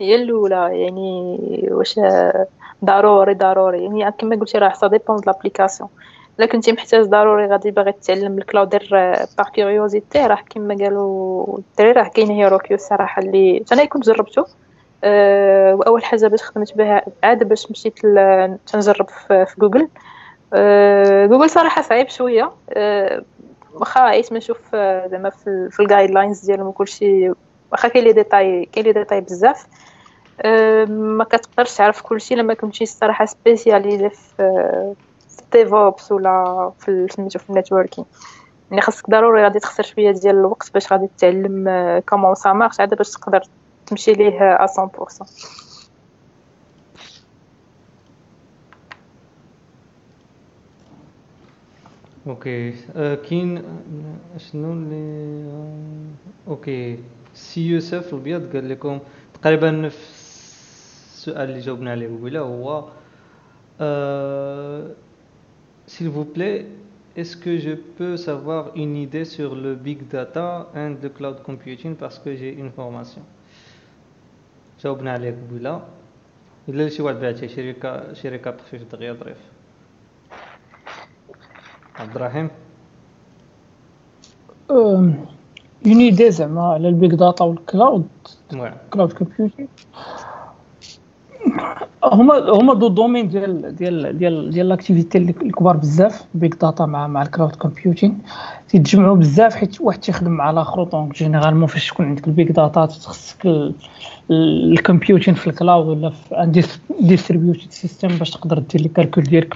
هي الاولى، يعني واش ضروري يعني كما قلتي راه صدي بون لابليكاسيون. الا كنتي محتاج ضروري غادي باغي تتعلم الكلاود دير باغ كيوريوزيتي، راه كما قالوا الدراري راه كاين هيروكيو الصراحه اللي انا كنت جربته. واول حاجه باش خدمت بها عاد باش مشيت تنجرب في جوجل. جوجل صراحه صعيب شويه، واخا عيت نشوف زعما في الجايد لاينز ديالهم وكلشي، واخا كاين لي ديتاي بزاف، ما كتقدرش تعرف كلشي لما كنتي الصراحه سبيسياليزي ديفوبس ولا في سميتو في النيتوركين، يعني خاصك ضروري غادي تخسر شويه ديال الوقت باش غادي تتعلم كومون سا مارش عاد باش تقدر تمشي ليه 100%. اوكي كاين شنو اللي اوكي سي يوسف الابيض قال لكم تقريبا نفس السؤال اللي جاوبنا عليه قبيله، هو s'il vous plaît est-ce que je peux savoir une idée sur le big data and le cloud computing parce que j'ai une formation. جاوبنا عليه قبيله، الا شي واحد بعت شركه بخفيف دغيا ظريف. عبد الرحيم une idée زعما على البيج داتا والكلاود كلاود كومبيوتينغ، هما دو دومين ديال ديال ديال ديال لاكتيفيتي الكبار بزاف. بيج داتا مع الكلاود كومبيوتينغ تيتجمعوا بزاف حيت واحد تيخدم مع الاخر، دونك جينيرالمون فاش تكون عندك البيج داتا تخصك الكومبيوتين في الكلاود ولا في ان ديستريبيوتيد سيستم باش تقدر دير الكالكول ديالك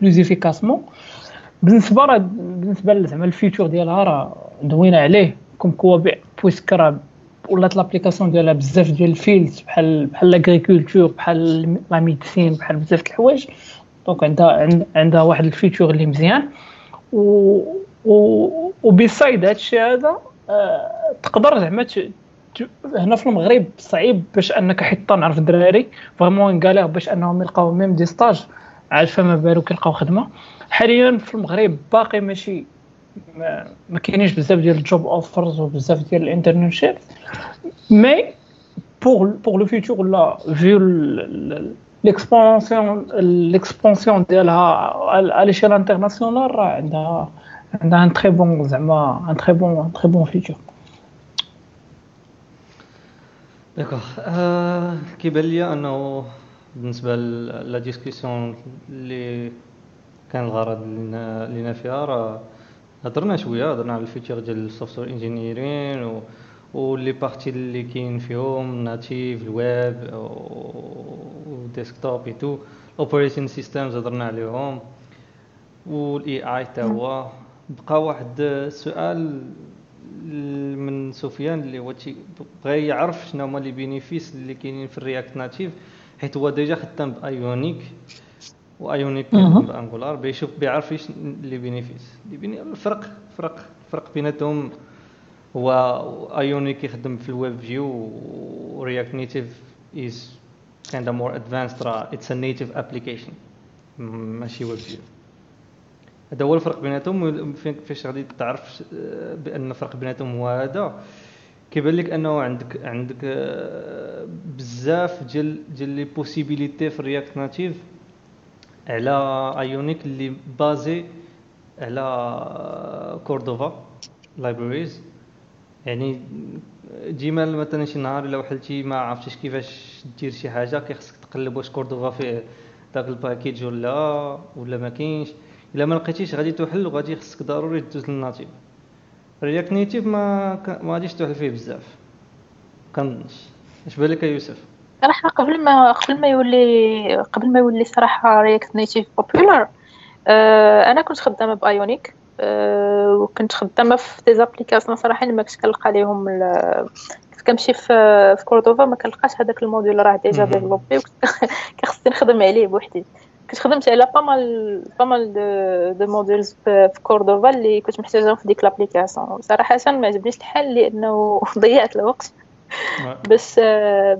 بلوز افيكاسمون. بالنسبه زعما الفيتور ديالها راه دوينا عليه كوم كوابع بويسك راه ولات لابليكاسيون ديالها بزاف ديال الفيلز بحال لاغريكولتور بحال لا ميديسين بحال بزاف د الحوايج، دونك عندها واحد الفيتور اللي مزيان. و بيسايد هادشي هذا تقدر زعما هنا في المغرب صعيب باش انك حيت تنعرف الدراري فريمون غالير باش انهم يلقاو ميم دي ستاج عارفه، ما بالو كيلقاو خدمه. حاليا في المغرب باقي ماشي ما كاينينش بزاف ديال الجوب اوفرز وبزاف ديال الانترنشيب، مي بور لو فيوتور ولا فيو ليكسبانسيون ديالها على شي انترناسيونال راه عندها ان تري بون زعما ان تري بون فيوتور. داكوغ كيبان ليا انه بالنسبه لا ديسكسيون اللي كان الغرض لينا فيها راه هضرنا شويه، هضرنا على الفيتشر ديال السوفتوير انجينيرين واللي بارتي اللي كاين فيهم ناتيف الويب والديسكتوب ايتو اوبريشن سيستمز هضرنا عليهم والاي اي تا هو. بقى واحد السؤال من سفيان اللي هو بغا يعرف شنو هما لي بينيفيس اللي كاينين في الرياكت ناتيف، حيت هو ديجا خدام بايونيك وايونيك بانجولار بيشوف بيعرف ايش لي بينيفيس الفرق بيناتهم. هو ايونيك يخدم في الويب فيو ورياكت نيتيف از كايند مور ادفانسد، راه اتس ا نيتيف ابليكيشن ماشي ويب فيو. هذا هو الفرق بيناتهم. فاش غادي تعرف بان الفرق بيناتهم هو هذا، كيبان لك انه عندك بزاف ديال لي بوسيبيليتي في رياكت ناتيف على ايونيك اللي بازي على كوردوفا لايبريز. يعني ديما مثلا شي نهار الا وحلتي ما عرفتيش كيفاش دير شي حاجه كيخصك تقلب واش كوردوفا فيه داك الباكيج ولا ما كاينش. الا ما لقيتيش غادي توحل وغادي خصك ضروري تدوز للناتيف. رياكت نيتيف ما غاديش توحل فيه بزاف كنظنش. اش بالك يوسف؟ صراحه قبل ما يولي صراحه رياكت نيتيف بوبولار انا كنت خدامه بايونيك وكنت خدامه في دي زابليكاسيون صراحه ما كنتش كنلقى ليهم. كنت كنمشي في كوردوفا ما كنلقاش هذاك الموديول راه ديجا ديفلوبي وكنخصني نخدم عليه بوحدي. كنت خدمت على بامال دو موديلز في كوردوفا اللي كنت محتاجهم في ديك لابليكاسيون. صراحه ما عجبنيش الحال لانه ضيعت الوقت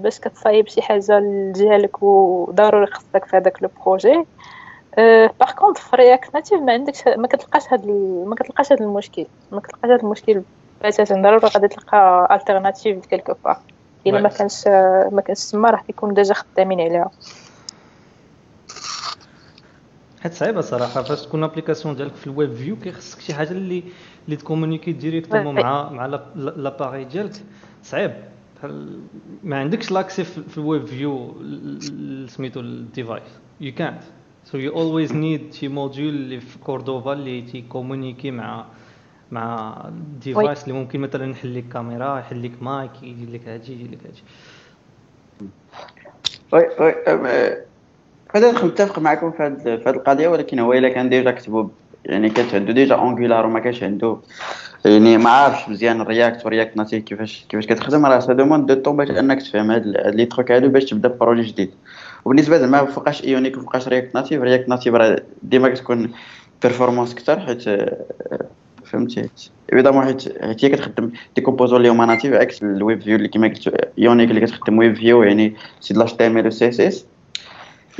باش كتصايب شي حاجه لجهالك وضروري خصك في هذاك لو بروجي. باغ كونط في رياكت ناتيف ما كتلقاش هذا المشكل باتاتا. ضروري غادي تلقى التيرناتيف كلكو با الا ما كانش تما راه كيكون ديجا خدامين عليها، حيت صعيبه صراحه فاش تكون ابليكاسيون ديالك في الويب فيو كيخصك شي حاجه اللي تكومونيكي ديريكتومون مع لاباري ديالك. صعيب ما عندكش لاكسي في الويب فيو سميتو الديفايس يو كانت، سو يو اولويز نيد شي موديول اللي في كوردوفا اللي تيكومونيكي مع الديفايس اللي ممكن مثلا يحل لك كاميرا يحل لك مايك يجي لك هادشي. انا متفق معكم في هذه القضيه، ولكن هو الا كان ديجا كتبوا يعني كتعدوا ديجا انجولار وما كاش عنده يعني ما عارفش مزيان الرياكت ورياكت ناتيف كيفاش كتخدم، راه سا دوموند دو طون باش انك تفهم هاد لي تروك هادو باش تبدا بروجي جديد. وبالنسبه زعما فوقاش ايونيك وفوقاش رياكت ناتيف راه ديما كتكون بيرفورمانس اكثر، حيت فهمتي ايفيدامون حيت هي كتخدم دي كومبوزون اللي هما ناتيف عكس الويب فيو اللي كما قلت ايونيك اللي كتخدم ويب فيو يعني سي دي HTML و CSS.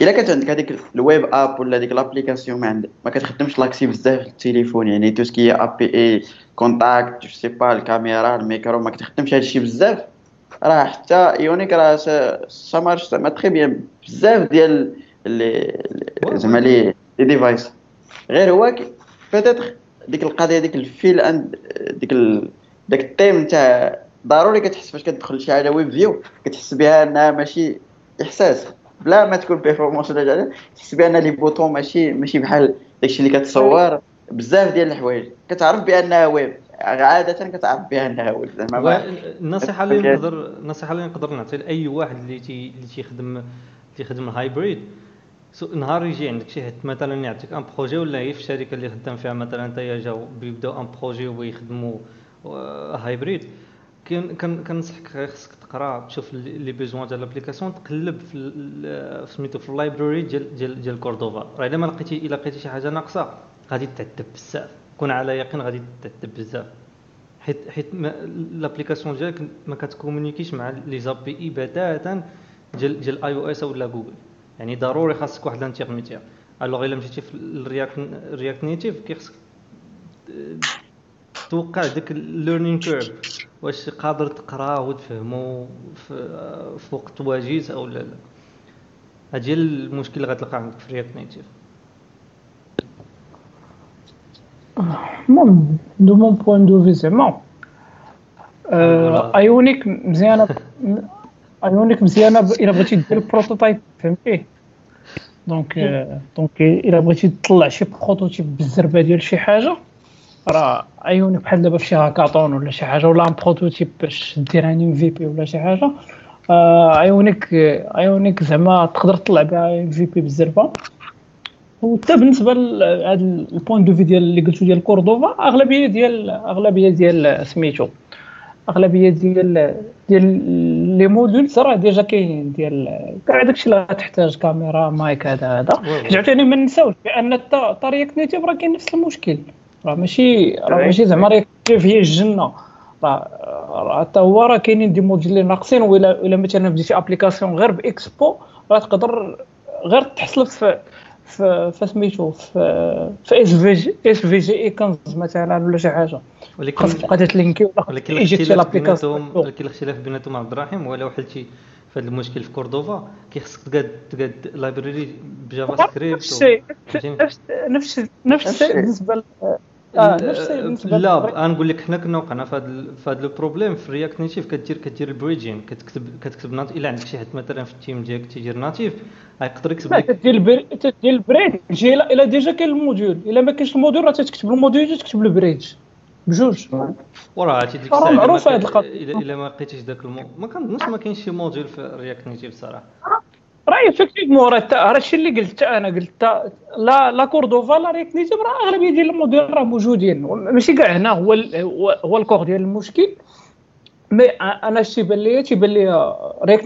الا كانت عندك هذيك الويب اب ولا ديك لابليكاسيون ما كتخدمش لاكسي بزاف التليفون يعني تو سكي اب بي اي كونتاكت جو سي با الكاميرا الميكرو ما كتخدمش هادشي بزاف، راه حتى ايونيك راه سا مارش زعما تري بيان بزاف ديال زعما لي ديفايس. غير هو بيتيتر ديك القضيه ديك الفيل اند ديك التيم تاع ضروري كتحس فاش كتدخل شي حاجه ويب فيو كتحس بها انها ماشي احساس بلا ما تكون بيرفورمانس ولا جاله، تحس بان لي بوطون ماشي بحال داكشي اللي كتصور بزاف ديال الحوايج كتعرف بانها ويب عاده كتعرف بانها ويب زعما. النصيحه اللي نقدر نعطي لاي واحد اللي تيخدم الهايبريد، نهار يجي عندك شي حد مثلا يعطيك ان بروجي ولا هي في الشركه اللي خدام فيها مثلا انت جاوا بيبداو ان بروجي ويخدموا هايبريد، كنصحك خاصك تقرا تشوف لي بيزوان ديال لابليكاسيون، تقلب في سميتو في اللايبراري ديال كوردوفا، راه الا لقيتي شي حاجه ناقصه غادي تعذب بزاف، كون على يقين غادي تعذب بزاف حيت لابليكاسيون ديالك ما كتكومونيكيش مع لي زابي اي بتاتا ديال اي او اس ولا جوجل، يعني ضروري خاصك واحد الانترميدير. الوغ الا مشيتي في الرياكت نيتيف كيخصك توقع داك الليرنين كيرف، واش قادر تقرا وتفهمو في وقت واجد او لا. هادي المشكل اللي غتلقى عندك في رياكت نيتيف. المهم دو مون بوين دو في زعما ايونيك مزيانه الا بغيتي دير بروتوتايب فهمتي، دونك الا بغيتي تطلع شي بروتوتايب بالزربه ديال شي حاجه راه ايونيك بحال دابا فشي هاكاطون ولا شي حاجه ولا ان بروتوتايب باش دير ان في بي ولا شي حاجه، ايونيك زعما تقدر تطلع بها ان في بي بالزربه. وحتى بالنسبه لهاد البوينت دو في ديال اللي قلتو ديال كوردوفا، اغلبيه ديال سميتو اغلبيه ديال لي مودول راه ديجا كاينين ديال كاع داكشي اللي غتحتاج كاميرا مايك هذا عاوتاني ما نساوش بان الطريقه نيتيف راه كاين نفس المشكل، راه ماشي زعما راه فيه الجنه، راه حتى هو راه كاينين دي موديل اللي ناقصين. ولا مثلا بديتي ابليكاسيون غير باكسبو راه تقدر غير تحصل في سميتو في اس في جي 15 مثلا ولا شي حاجه، ولكن تبقى تلينكي ولا كيجي في الابليكاسيون. ولكن الاختلاف بيناتهم عبد الرحيم ولا وحلتي في هذا المشكل في كوردوفا كيخصك تقاد لايبراري بجافا سكريبت نفس بالنسبه لا نقول لك حنا كنا وقعنا في هذا لو بروبليم في رياكت نيتيف. كدير البريدجين، كتكتب ناتيف الا عندك شي حد مثلا في التيم ديالك تيدير ناتيف غيقدر يكتب لك. كدير البريدج الا ديجا كاين الموديول، الا ما كاينش الموديول راه تكتب الموديول تكتب البريدج بجوج، وراه عرفتي ديك الساعه معروفه هاد القضيه. الا ما لقيتيش داك ما كنظنش ما كاينش شي موديول في رياكت نيتيف صراحه، راه ايفيكتيفمون راه هادشي اللي قلت لا كوردوفا لا رياكت نيتيف راه اغلبيه ديال الموديول راه موجودين، ماشي كاع هنا هو الكور ديال المشكل. مي انا تيبان لي رياكت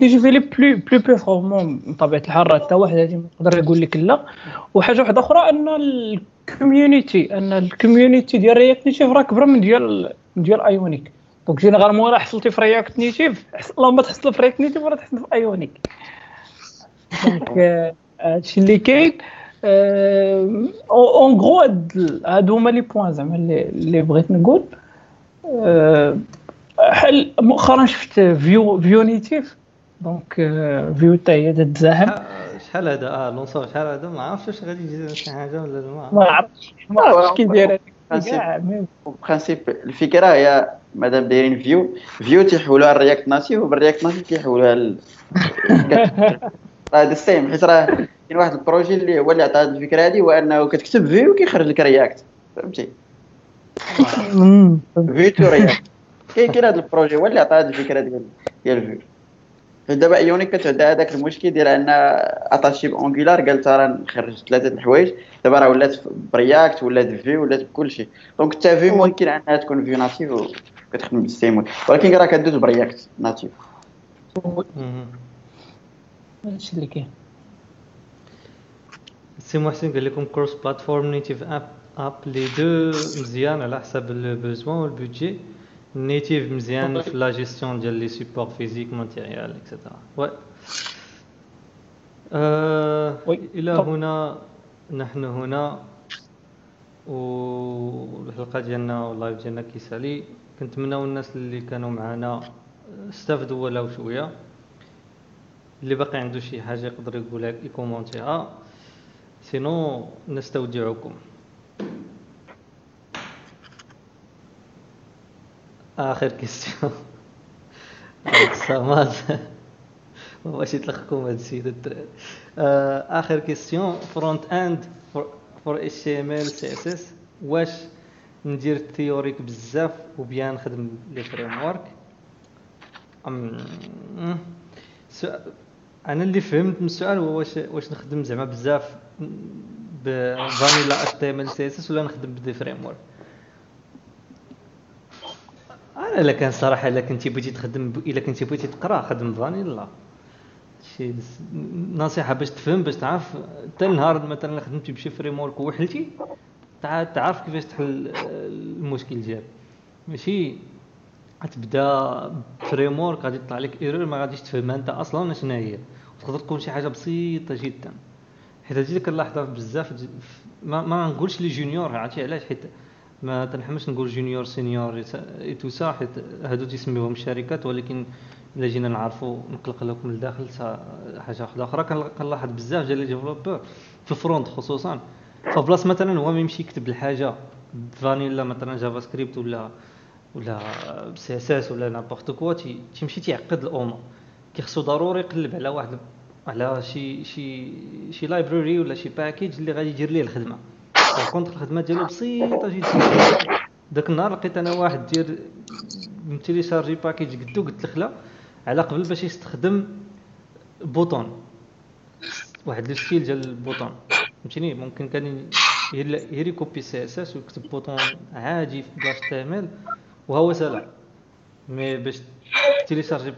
نيتيف لي بلو بيرفورمون بطبيعه الحال، حتى واحد هادي ما نقدر نقول لك لا. وحاجه واحده اخرى ان الكوميونيتي ديال رياكت نيتيف راه كبر من ديال ايونيك، دونك جينيرالمون راه حصلتي في رياكت نيتيف اللهم تحصل في رياكت نيتيف ولا تحصل في ايونيك، دونك هادشي اللي كاين اون غرو. هادو هما لي بوين زعما اللي بغيت نقول. حل مؤخرا شفت فيو نيتيف، دونك فيو حتى هي تتزاحم شحال هذا لونسور شحال هذا ما عرفتش واش غادي يجي شي حاجه ولا ما عرفتش كي داير هذيك كاع برينسيپ. الفكره هي مادام دايرين فيو تيحولوها للرياكت ناتيف وبالرياكت ناتيف تيحولوها هذا السيم، حيت راه كاين واحد البروجي اللي هو اللي عطى هذه الفكره هذه، هو انه كتكتب فيو كيخرج لك رياكت فهمتي فيو تو رياكت. كاين هذا البروجي هو اللي عطى هذه الفكره ديال فيو. بدا بقى يونيك كتعدى هذاك المشكل ديال ان اتاشي بانجولار قالت راه نخرج ثلاثه الحوايج، دابا راه ولات برياكت ولات في ولات بكلشي، دونك حتى في ممكن انها تكون في ناتيف وكتخدم بالسيمول، ولكن راه كدوز برياكت ناتيف. هادشي اللي كاين. سي محسن قال لكم كروس بلاتفورم نيتيف اب لي دو مزيان على حسب البوزوان والبودجي. نيتيف مزيان في لا جيستيون ديال لي سيبور فيزيك ماتيريال اكسترا. وي الى هنا نحن هنا والحلقه ديالنا واللايف ديالنا كيسالي. كنتمناو الناس اللي كانوا معنا استفدوا ولاو شويه، اللي باقي عنده شي حاجه يقدر يقولها يكومونتيها، سينو نستودعكم. اخر كيسيون سماد واش يطلقكم هاد السيد الدراري. اخر كيسيون فرونت اند فور اتش تي ام ال سي اس اس، واش ندير الثيوريك بزاف وبيان نخدم لي فريم ورك؟ انا اللي فهمت من السؤال هو واش نخدم زعما بزاف بفانيلا اتش تي ام ال سي اس اس ولا نخدم بدي فريم ورك. انا الا كان صراحه الا كنتي بغيتي تخدم الا كنتي بغيتي تقرا خدم فانيلا، شي نصيحه باش تفهم باش تعرف. حتى النهار مثلا خدمتي بشي فريم ورك وحلتي تعرف كيفاش تحل المشكل ديالك، ماشي غتبدا فريم ورك غادي يطلع لك ايرور ما غاديش تفهمها انت اصلا شنو هي، وتقدر تكون شي حاجه بسيطه جدا. حيت هذه ديك اللحظه بزاف ما نقولش لي جونيور، عرفتي علاش؟ حيت ما تنحمش نقول جونيور سينيور اي تو سا، حيت هادو تيسميوهم الشركات، ولكن الا جينا نعرفوا نقلق لكم لداخل حاجه واحده اخرى. كنلاحظ بزاف ديال لي ديفلوبور في الفرونت خصوصا، فبلاص مثلا هو ميمشي يكتب الحاجه فانيلا مثلا جافا سكريبت ولا سي اس اس ولا نابورت كوا، تيمشي تيعقد الامور. كيخصو ضروري يقلب على واحد على شي لايبراري ولا شي باكيج اللي غادي يدير ليه الخدمه. كونتر الخدمه ديالو بسيطه جدا. داك النهار لقيت انا واحد دير متيلي شارجي باكيج قدو، قلت لخلا على قبل باش يستخدم بوطون، واحد لو ستيل ديال البوطون فهمتيني، ممكن كان يري كوبي سي اس اس ويكتب بوطون عادي في بلاش تعمل وهو سالا، مي باش تيلي شارجي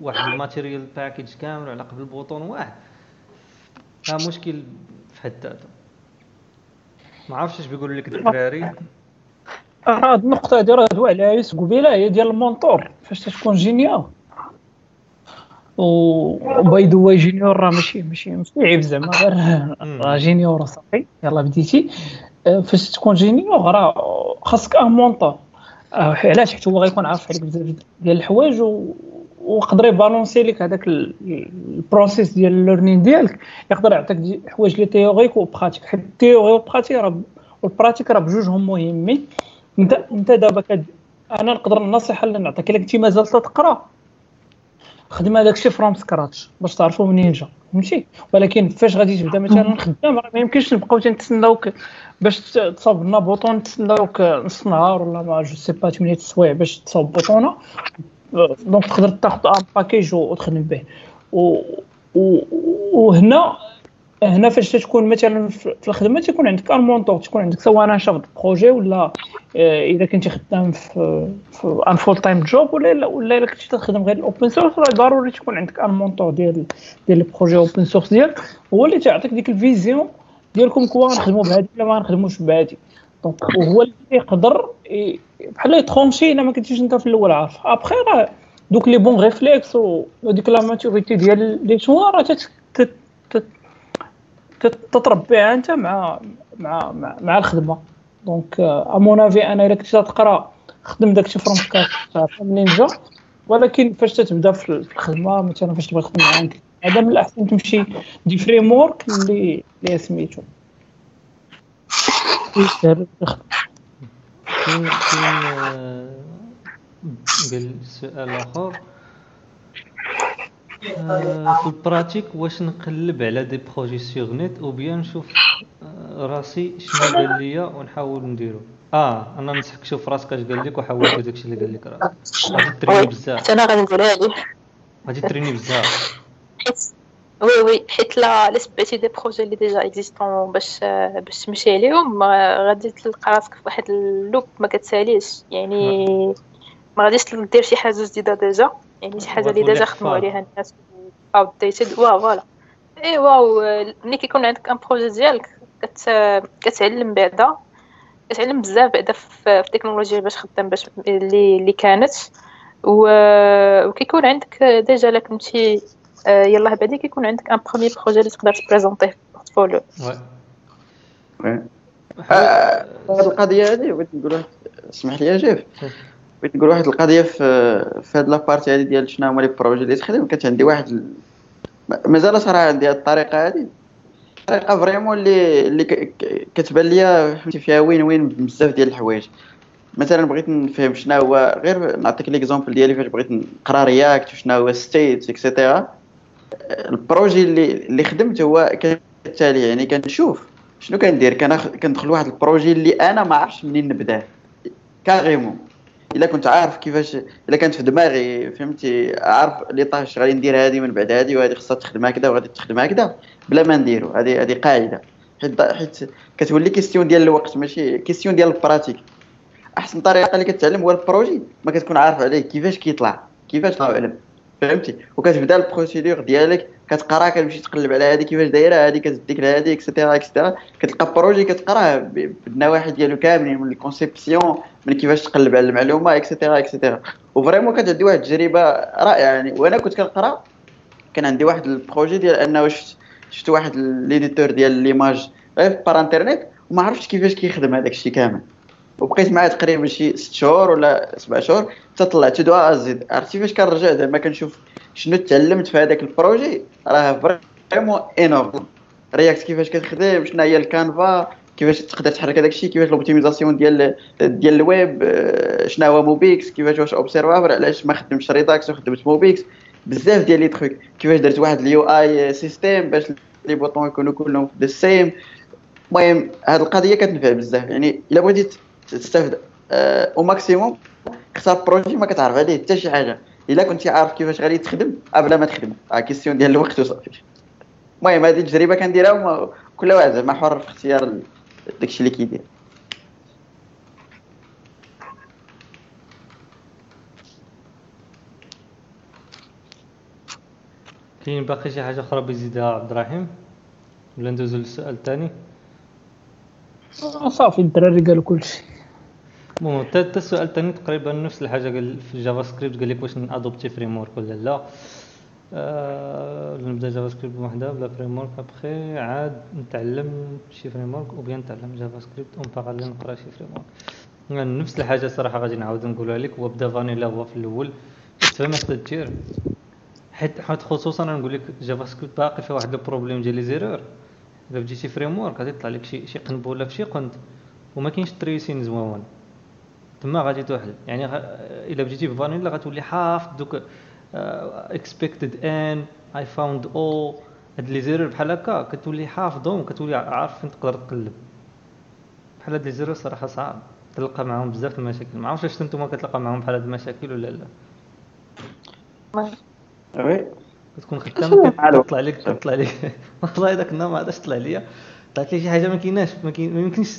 واحد الماتيريال باكيج كامل على قبل بوطون واحد، ها مشكل في حد ذاته. ما عرفتش اش بيقولوا لك الدراري. راه النقطه هذه راه دوا عليها يوسف قبيله، هي ديال المونطور فاش تكون جينيور. وباي ذا واي جينيور راه ماشي عيب زعما، غير راه جينيور صافي يلا بديتي. فاش تكون جينيور راه خاصك ان مونطور، علاش؟ حيت هو غيكون عارف عليك بزاف ديال الحوايج ويقدر يبالونسي لك هذاك البروسيس ديال الليرنين ديالك، يقدر يعطيك حوايج لي تيوريك وبراتيك. حيت التيوري والبراتيك راه بجوجهم مهمين. انت دابا انا نقدر النصيحه اللي نعطيك الا كنتي مازال تقرا، خدم هذاك الشيء فروم سكراتش باش تعرفوا منين جا فهمتي. ولكن فاش غادي تبدا مثلا خدام راه ما يمكنش نبقاو تنتسناوك باش تصاوب لنا بوطون، نتسناوك نص نهار ولا ما جو سي با 8 سوايع باش تصاوب بوطونه. دونك تقدر تاخذ ان باكيج وتخدم به. وهنا فاش تكون مثلا في الخدمه تكون عندك ان مونطور، تكون عندك سواء شاف بروجي ولا اذا كنتي خدام في ان فول تايم جوب ولا الا كنتي تخدم غير الاوبن سورس، راه ضروري تكون عندك ان مونطور ديال البروجي اوبن سورس ديالك، هو اللي تعطيك ديك الفيزيون ديالكم كوا غنخدموا بهذه ولا ما غنخدموش بهذه. دونك وهو اللي يقدر بحال يترونشي الا ما كنتيش انت في الاول عارف. ابخي راه دوك لي بون ريفليكس وديك لا ماتوريتي ديال لي شوا راه تتربيها انت مع الخدمه. دونك امونافي انا الا كنتي تقرا خدم داكشي فروم سكراتش تعرف منين جا، ولكن فاش تتبدا في الخدمه مثلا فاش تبغي تخدم عندك هذا من الاحسن تمشي دي فريم ورك اللي سميتو كاين بالسؤال الاخر في البراتيك، واش نقلب على دي بروجي سيغ نت او بيان نشوف راسي شنو قال ليا ونحاول نديرو. انا نصحك شوف راسك اش قال لك وحاول داكشي اللي قال لك. راه تريب بزاف. انا غادي نقولها لك غادي تريني بزاف. وي وي حيت لا لسبيتي دي بروجي اللي ديجا اكزيستون باش تمشي عليهم غادي تلقى راسك فواحد اللوب ما كتساليش، يعني ما غاديش دير شي حاجه جديده ديجا، يعني شي حاجه اللي ديجا خدموا عليها الناس او ديتد وا فوالا ايوا. ملي كيكون عندك ان بروجي ديالك كتعلم بعدا، كتعلم بزاف بعدا في التكنولوجيا باش خدام باش اللي كانت، وكيكون عندك ديجا لك كنتي يلاه بعدي كيكون عندك ان بروميير بروجي اللي تقدر تبريزونطيه في البورتفوليو. وي هاد القضيه هادي بغيت نقولها، سمح لي جيف بغيت نقول واحد القضيه في هاد لابارتي هادي ديال شنو هما لي بروجي اللي تخدم. كانت عندي واحد مازال صراحه عندي هاد الطريقه هادي، طريقه فريمون اللي كتبان ليا فيها وين بزاف ديال الحوايج. مثلا بغيت نفهم شنو هو، غير نعطيك ليكزامبل ديالي فاش بغيت نقرا رياكت وشنو هو ستيت اكسيتيرا. البروجي اللي خدمت هو كالتالي، يعني كنشوف شنو كندير، كندخل واحد البروجي اللي انا ما عرفتش منين نبدا كاريمون. الا كنت عارف كيفاش، الا كانت في دماغي فهمتي عارف لي طاش غادي ندير هذه من بعد هذه وهذه خصها تخدم هكذا وغادي تخدم هكذا بلا ما نديرو. هذه قاعده، حيت كتولي كيستيون ديال الوقت ماشي كيستيون ديال البراتيك. احسن طريقه اللي كتعلم هو البروجي ما كتكون عارف عليه كيفاش كيطلع كيفاش طالع فهمتي، وكتبدا البروسيدور ديالك كتقرا كتمشي تقلب على هذه كيفاش دايره هذه كتديك لهذه اكسيتيرا اكسيتيرا، كتلقى بروجي كتقراه بالنواحي ديالو كاملين، من الكونسيبسيون من كيفاش تقلب على المعلومه اكسيتيرا اكسيتيرا. وفريمون كتعدي واحد التجربه رائعه يعني. وانا كنت كنقرا كان عندي واحد البروجي ديال انه شفت واحد ليديتور ديال ليماج غير بار انترنيت وما عرفتش كيفاش كيخدم هذاك الشيء كامل، وبقيت معاه تقريبا شي 6 شهور ولا 7 شهور حتى طلعت دو ازيد. عرفتي فاش كنرجع زعما كنشوف شنو تعلمت في هذاك البروجي، راه فريمون انورم. رياكت كيفاش كتخدم، شنو هي الكانفا، كيفاش تقدر تحرك هذاك الشيء، كيفاش الاوبتيمايزاسيون ديال الويب، شنو هو موبيكس، كيفاش واش اوبسيرفر، علاش ما خدمتش ريداكس وخدمت موبيكس، بزاف ديال لي تروك، كيفاش درت واحد اليو اي سيستيم باش لي بوطون يكونوا كلهم في السيم. المهم هاد القضيه كتنفع بزاف، يعني الا بغيتي تستافد او ماكسيموم اختار بروجي ما كتعرف عليه حتى شي حاجه. الا كنتي عارف كيفاش غادي تخدم قبل ما تخدم، راه كيسيون ديال الوقت وصافي. المهم هذه التجربه كنديرها، كل واحد زعما حر في اختيار داكشي اللي كيدير. كاين باقي شي حاجه اخرى بيزيدها عبد الرحيم ولا ندوزو للسؤال الثاني؟ صافي الدراري قالوا كلشي. المهم حتى السؤال الثاني تقريبا نفس الحاجه. قال في الجافا سكريبت قال لك واش نادوبتي فريم ورك ولا لا، نبدا جافا سكريبت وحده بلا فريم ورك، ابخي عاد نتعلم شي فريم ورك وبيان نتعلم جافا سكريبت اون باغاليل نقرا شي فريم ورك. يعني نفس الحاجه صراحه غادي نعاود نقولها لك، هو بدا فانيلا هو في الاول تفهم خصك دير، حيت خصوصا نقول لك جافا سكريبت باقي فيه واحد البروبليم ديال لي زيرور. الا بديتي فريم ورك غادي يطلع لك شي قنبله فشي قند وما كاينش تريسين زوين تما غادي توحل. يعني الا بديتي بفانيلا غتولي حافظ دوك اكسبكتد ان اي فاوند او هاد لي زيرور بحال هكا كتولي حافظهم، كتولي عارف فين تقدر تقلب. بحال هاد لي زيرور صراحه صعب تلقى معاهم بزاف المشاكل. ما عرفتش واش نتوما كتلقى معاهم بحال هاد المشاكل ولا لا؟ وي كتكون خدام كتطلع لك والله داك النهار ما عادش طلع ليا، طلعت لي شي حاجه ما يمكنش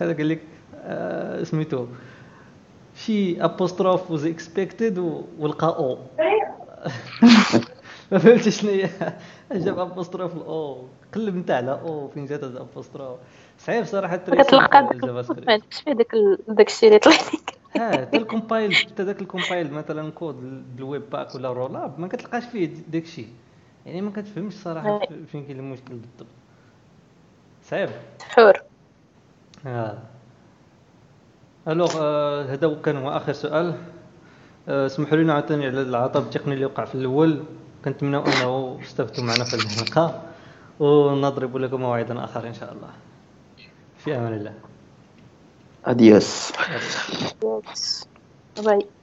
هذا قال لك سميتو شي ابوستروف وز اكسبكتد ولقى او ما فهمتش شنو هي، جاب ابوستروف او قلب نتا على او فين جات هاد ابوستروف. صعيب صراحه كتلقى داكشي اللي طلع لك حتى الكومبايل، حتى داك الكومبايل مثلا كود بالويب باك ولا رولاب ما كتلقاش فيه داكشي، يعني ما كتفهمش صراحه فين كاين المشكل بالضبط. صعيب حور. الوغ هذا كان هو اخر سؤال. سمحوا لينا عاوتاني على العطب التقني اللي وقع في الاول، كنتمناو انه استفدتوا معنا في الحلقه، ونضرب لكم موعدا اخر ان شاء الله. في امان الله. Adiós. Bye.